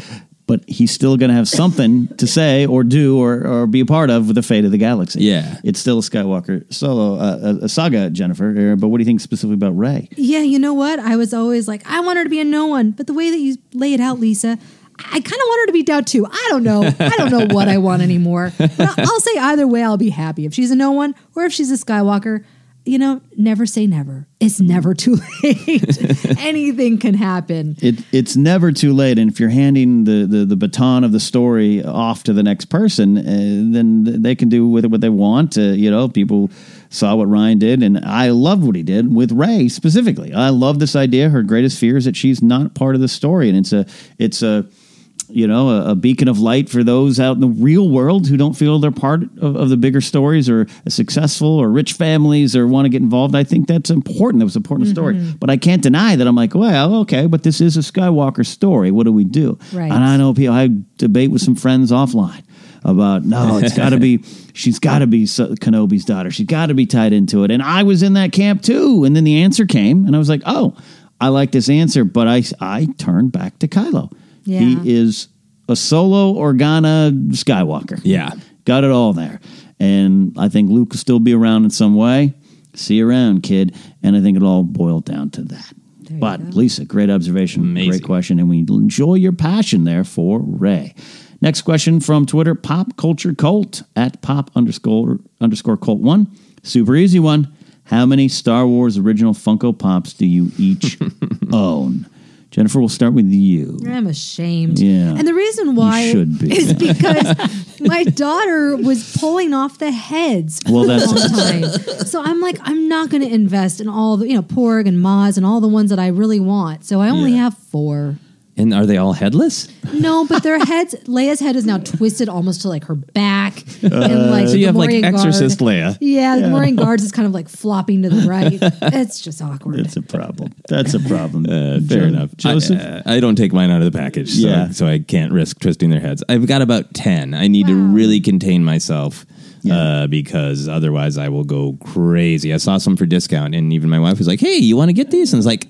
but he's still going to have something to say or do or be a part of with the fate of the galaxy. Yeah. It's still a Skywalker Solo a saga, Jennifer, but what do you think specifically about Rey? Yeah, you know what? I was always like, I want her to be a no one, but the way that you lay it out, Lisa, I kind of want her to be down too. I don't know. I don't know what I want anymore. But I'll say either way, I'll be happy. If she's a no one or if she's a Skywalker, you know, never say never. It's never too late. Anything can happen. It's never too late. And if you're handing the baton of the story off to the next person, then they can do with it what they want. You know, people saw what Rian did, and I loved what he did with Rey specifically. I love this idea. Her greatest fear is that she's not part of the story. And it's a you know, a beacon of light for those out in the real world who don't feel they're part of the bigger stories or successful or rich families or want to get involved. I think that's important. That was an important story. But I can't deny that I'm like, well, okay, but this is a Skywalker story. What do we do? Right. And I know people, I debate with some friends offline about, no, it's got to be, she's got to be Kenobi's daughter. She's got to be tied into it. And I was in that camp too. And then the answer came and I was like, oh, I like this answer, but I turned back to Kylo. Yeah. He is a Solo Organa Skywalker. Yeah. Got it all there. And I think Luke will still be around in some way. See you around, kid. And I think it all boiled down to that. But Lisa, great observation. Amazing. Great question. And we enjoy your passion there for Rey. Next question from Twitter, Pop Culture Colt at pop__colt1. Super easy one. How many Star Wars original Funko Pops do you each own? Jennifer, we'll start with you. I'm ashamed. Yeah. And the reason why is because my daughter was pulling off the heads all the time. So I'm like, I'm not going to invest in all the, you know, Porg and Maz and all the ones that I really want. So I only have 4. And are they all headless? No, but their heads, Leia's head is now twisted almost to like her back. And like so you have Morian like Exorcist Leia. Yeah, the Morian Guards is kind of like flopping to the right. It's just awkward. It's a problem. That's a problem. Fair enough. Joseph? I don't take mine out of the package, so I can't risk twisting their heads. I've got about 10. I need to really contain myself. Yeah. Because otherwise I will go crazy. I saw some for discount and even my wife was like, hey, you want to get these? And I was like,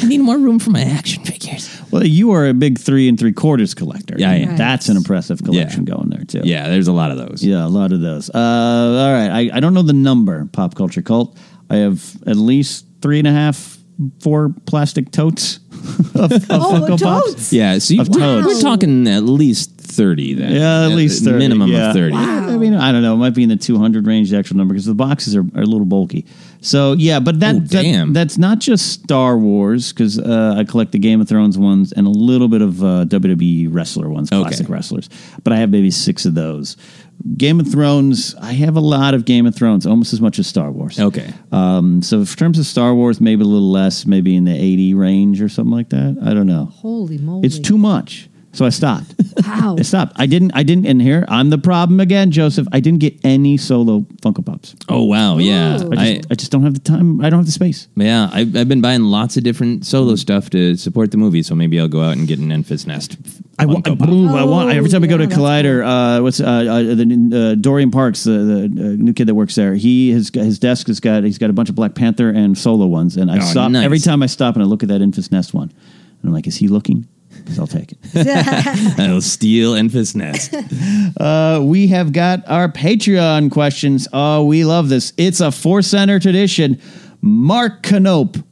I need more room for my action figures. Well, you are a big 3 3/4 collector. Yeah, I am. Right. That's an impressive collection going there, too. Yeah, there's a lot of those. Yeah, a lot of those. All right. I don't know the number, Pop Culture Cult. I have at least 3.5, 4 plastic totes of Funko Pops. Yeah, so we're talking at least 30 then. Yeah, at least 30. Minimum of 30. Wow. I mean, I don't know. It might be in the 200 range, the actual number, because the boxes are a little bulky. So, yeah, but that's not just Star Wars, because I collect the Game of Thrones ones and a little bit of WWE wrestler ones, classic wrestlers. But I have maybe 6 of those. Game of Thrones, I have a lot of Game of Thrones, almost as much as Star Wars. Okay. So in terms of Star Wars, maybe a little less, maybe in the 80 range or something like that. I don't know. Holy moly. It's too much. So I stopped. Wow. I stopped. I didn't, and here, I'm the problem again, Joseph. I didn't get any Solo Funko Pops. Oh, wow. Yeah. I just don't have the time. I don't have the space. Yeah. I've been buying lots of different Solo stuff to support the movie. So maybe I'll go out and get an Enfys Nest. Every time I go to Collider, Dorian Parks, the new kid that works there, his desk he's got a bunch of Black Panther and Solo ones. And I stop every time I stop and I look at that Enfys Nest one. And I'm like, is he looking? Because I'll take it. I'll steal Enfys Nest. We have got our Patreon questions. Oh, we love this. It's a Force Center tradition. Mark Canope.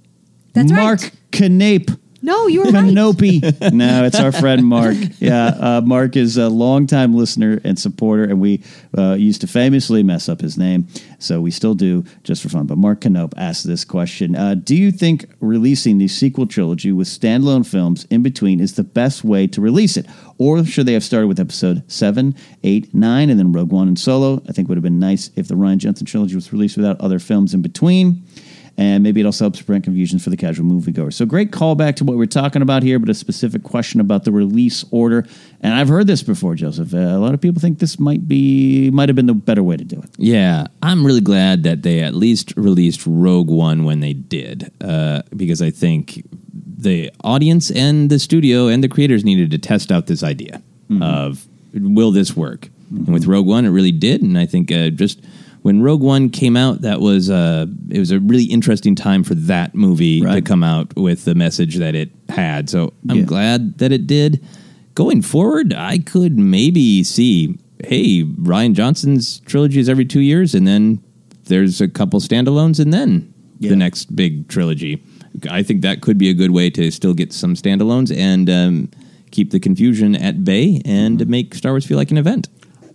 That's right. Mark Canape No, you were right. Kenobi. No, it's our friend Mark. Yeah, Mark is a longtime listener and supporter, and we used to famously mess up his name, so we still do just for fun. But Mark Kenobi asked this question. Do you think releasing the sequel trilogy with standalone films in between is the best way to release it? Or should they have started with episode 7, 8, 9, and then Rogue One and Solo? I think it would have been nice if the Rian Johnson trilogy was released without other films in between. And maybe it also helps prevent confusion for the casual moviegoer. So great callback to what we're talking about here, but a specific question about the release order. And I've heard this before, Joseph. A lot of people think this might have been the better way to do it. Yeah, I'm really glad that they at least released Rogue One when they did, because I think the audience and the studio and the creators needed to test out this idea of, will this work? Mm-hmm. And with Rogue One, it really did. And I think just... when Rogue One came out, that was it was a really interesting time for that movie to come out with the message that it had. So I'm glad that it did. Going forward, I could maybe see, hey, Rian Johnson's trilogy is every 2 years, and then there's a couple standalones, and then the next big trilogy. I think that could be a good way to still get some standalones and keep the confusion at bay and make Star Wars feel like an event.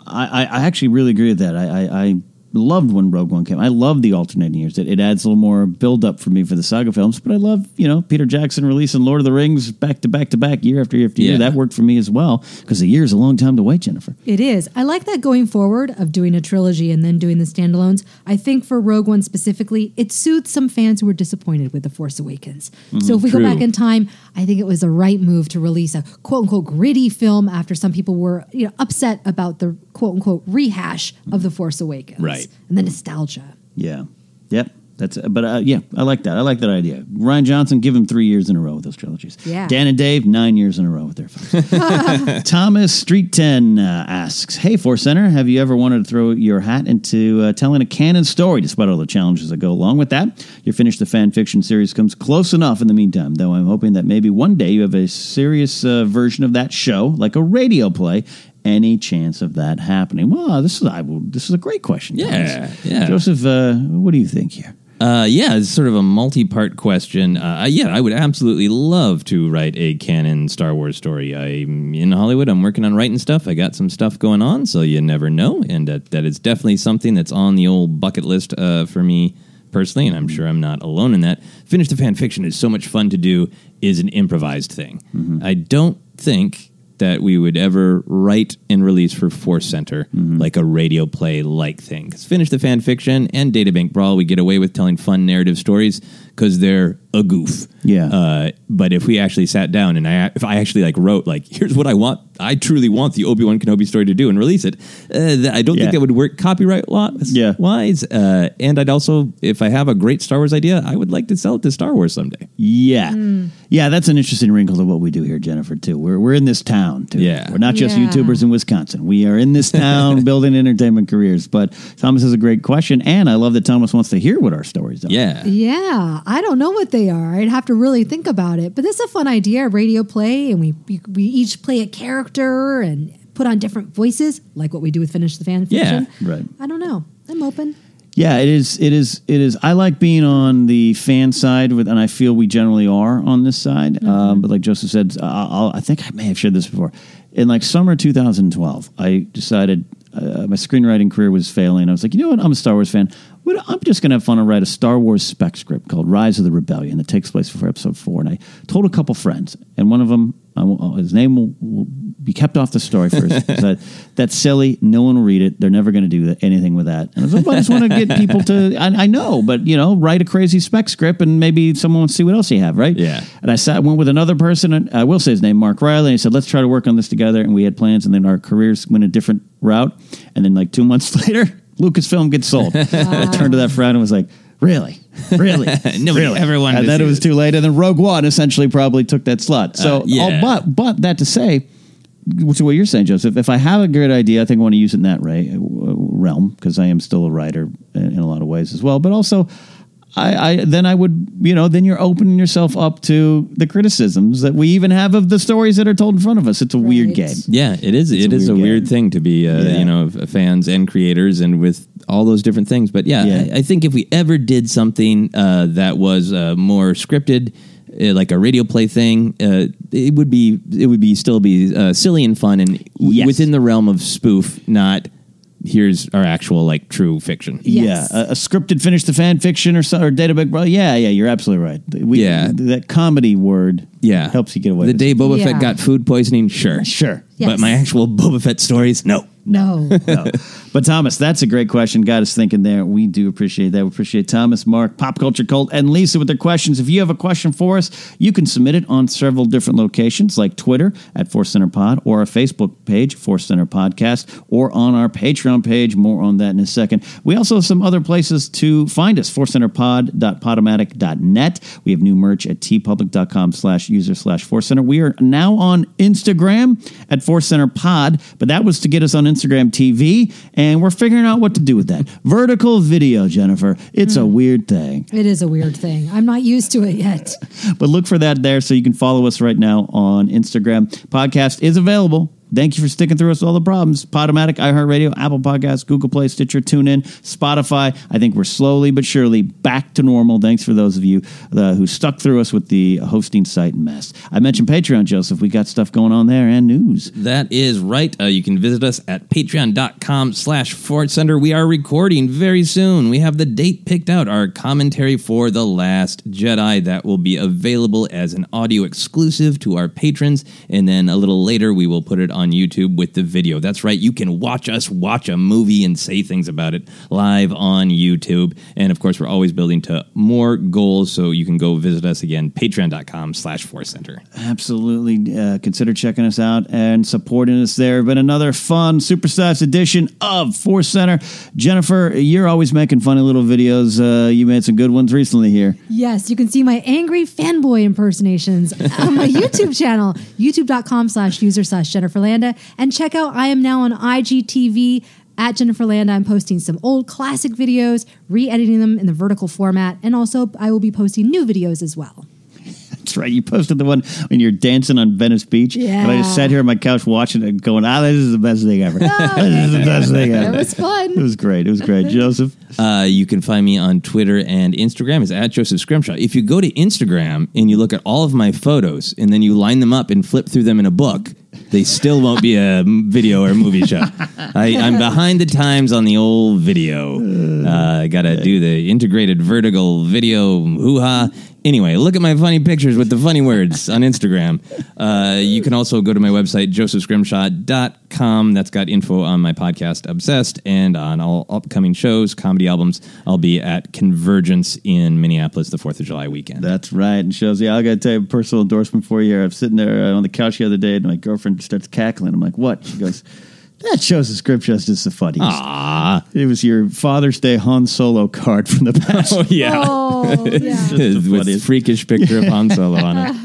I actually really agree with that. I loved when Rogue One came. I love the alternating years. It adds a little more build up for me for the saga films, but I love, Peter Jackson releasing Lord of the Rings back to back to back, year after year after year. That worked for me as well, because a year is a long time to wait, Jennifer. It is. I like that going forward of doing a trilogy and then doing the standalones. I think for Rogue One specifically, it soothes some fans who were disappointed with The Force Awakens. So if we go back in time, I think it was the right move to release a quote unquote gritty film after some people were upset about the quote unquote rehash of The Force Awakens. Right. And the nostalgia. Yeah. Yep. That's. But I like that. I like that idea. Rian Johnson, give him 3 years in a row with those trilogies. Yeah. Dan and Dave, 9 years in a row with their films. Thomas Street 10 asks, hey, Force Center, have you ever wanted to throw your hat into telling a canon story, despite all the challenges that go along with that? Your Finish the Fan Fiction series comes close enough in the meantime, though I'm hoping that maybe one day you have a serious version of that show, like a radio play. Any chance of that happening? Well, this is a great question. Yeah. Joseph, what do you think here? It's sort of a multi-part question. I would absolutely love to write a canon Star Wars story. I'm in Hollywood. I'm working on writing stuff. I got some stuff going on, so you never know. And that is definitely something that's on the old bucket list for me personally, and I'm sure I'm not alone in that. Finish the Fan Fiction is so much fun to do, is an improvised thing. I don't think that we would ever write and release for Force Center, like a radio play-like thing. Because Finish the Fan Fiction and Databank Brawl, we get away with telling fun narrative stories because they're a goof. Yeah. But if we actually sat down and if I actually wrote, here's what I want, I truly want the Obi-Wan Kenobi story to do and release it, I don't think that would work copyright-wise. Yeah. And I'd also, if I have a great Star Wars idea, I would like to sell it to Star Wars someday. Yeah. Yeah, that's an interesting wrinkle to what we do here, Jennifer, too. We're in this town, too. Yeah. We're not just YouTubers in Wisconsin. We are in this town building entertainment careers. But Thomas has a great question, and I love that Thomas wants to hear what our stories are. Yeah. Yeah. I don't know what they are. I'd have to really think about it. But this is a fun idea, radio play, and we each play a character and put on different voices, like what we do with Finish the Fan Fiction. Yeah, right. I don't know. I'm open. Yeah, it is. I like being on the fan side, and I feel we generally are on this side. But like Joseph said, I think I may have shared this before. In summer 2012, I decided my screenwriting career was failing. I was like, you know what? I'm a Star Wars fan. I'm just going to have fun and write a Star Wars spec script called Rise of the Rebellion that takes place before Episode 4. And I told a couple friends, and one of them, his name will be kept off the story first. That's silly. No one will read it. They're never going to do anything with that. And I was like, well, I just want to get people to, I know, but, write a crazy spec script and maybe someone will see what else you have, right? Yeah. And went with another person, and I will say his name, Mark Riley, and he said, let's try to work on this together. And we had plans, and then our careers went a different route. And then 2 months later, Lucasfilm gets sold. I turned to that friend and was like, really? Nobody ever wanted to see it. And then it was too late. And then Rogue One essentially probably took that slot. So, but that to say, to what you're saying, Joseph, if I have a great idea, I think I want to use it in that realm, because I am still a writer in a lot of ways as well. But also, then you're opening yourself up to the criticisms that we even have of the stories that are told in front of us. It's a weird game. Yeah, it is. It is a weird thing to be, fans and creators and with all those different things. But I think if we ever did something that was more scripted, like a radio play thing, it would still be silly and fun and within the realm of spoof, not here's our actual like true fiction. Yes. Yeah, a scripted finish the fan fiction or Data Big Brother. Yeah, you're absolutely right. That comedy word helps you get away. The day Boba Fett got food poisoning, sure. Yes. But my actual Boba Fett stories, no. But Thomas, that's a great question. Got us thinking there. We do appreciate that. We appreciate Thomas, Mark, Pop Culture Cult, and Lisa with their questions. If you have a question for us, you can submit it on several different locations, like Twitter at Force Center Pod, or our Facebook page, Force Center Podcast, or on our Patreon page. More on that in a second. We also have some other places to find us, forcecenterpod.podomatic.net. We have new merch at tpublic.com/user/Force Center. We are now on Instagram at Force Center Pod, but that was to get us on Instagram TV, and we're figuring out what to do with that. Vertical video, Jennifer. It's a weird thing. It is a weird thing. I'm not used to it yet. But look for that there so you can follow us right now on Instagram. Podcast is available. Thank you for sticking through us all the problems. Podomatic, iHeartRadio, Apple Podcasts, Google Play, Stitcher, TuneIn, Spotify. I think we're slowly but surely back to normal. Thanks for those of you who stuck through us with the hosting site mess. I mentioned Patreon, Joseph. We got stuff going on there and news. That is right. You can visit us at patreon.com/ForceCenter. We are recording very soon. We have the date picked out. Our commentary for The Last Jedi. That will be available as an audio exclusive to our patrons. And then a little later, we will put it on YouTube with the video. That's right. You can watch us watch a movie and say things about it live on YouTube. And of course, we're always building to more goals. So you can go visit us again, patreon.com/ForceCenter. Absolutely. Consider checking us out and supporting us there. But another fun Superstars edition of Force Center. Jennifer, you're always making funny little videos. You made some good ones recently here. Yes. You can see my angry fanboy impersonations on my YouTube channel, youtube.com/user/Jennifer. And check out, I am now on IGTV at Jennifer Landa. I'm posting some old classic videos, re-editing them in the vertical format, and also I will be posting new videos as well. That's right. You posted the one when you're dancing on Venice Beach. Yeah. And I just sat here on my couch watching it going, this is the best thing ever. This is the best thing ever. It was fun. It was great. Joseph? You can find me on Twitter and Instagram. It's at Joseph Scrimshaw. If you go to Instagram and you look at all of my photos and then you line them up and flip through them in a book, they still won't be a video or movie show. I'm behind the times on the old video. I got to do the integrated vertical video hoo-ha. Anyway, look at my funny pictures with the funny words on Instagram. You can also go to my website, josephscrimshaw.com. That's got info on my podcast, Obsessed, and on all upcoming shows, comedy albums. I'll be at Convergence in Minneapolis the 4th of July weekend. That's right. And Josie, I got to tell you a personal endorsement for you. I'm sitting there on the couch the other day, and my girlfriend starts cackling. I'm like, what? She goes, that shows the scripture is just the funniest. Aww. It was your Father's Day Han Solo card from the past. With a freakish picture of Han Solo on it.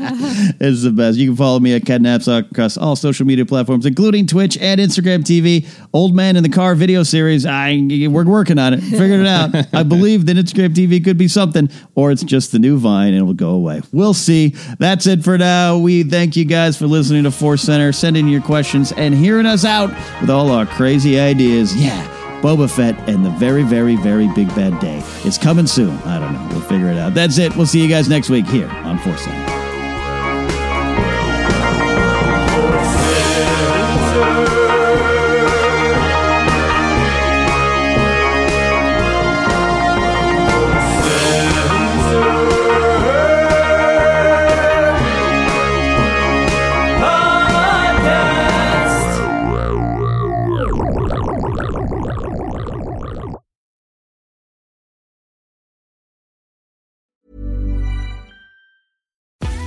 It's the best. You can follow me at Catnapsock across all social media platforms, including Twitch and Instagram TV. Old Man in the Car video series. We're working on it. Figured it out. I believe that Instagram TV could be something, or it's just the new Vine and it will go away. We'll see. That's it for now. We thank you guys for listening to Force Center, sending your questions, and hearing us out with all our crazy ideas. Boba Fett and the very, very, very big bad day. It's coming soon. I don't know. We'll figure it out. That's it. We'll see you guys next week here on Force Center.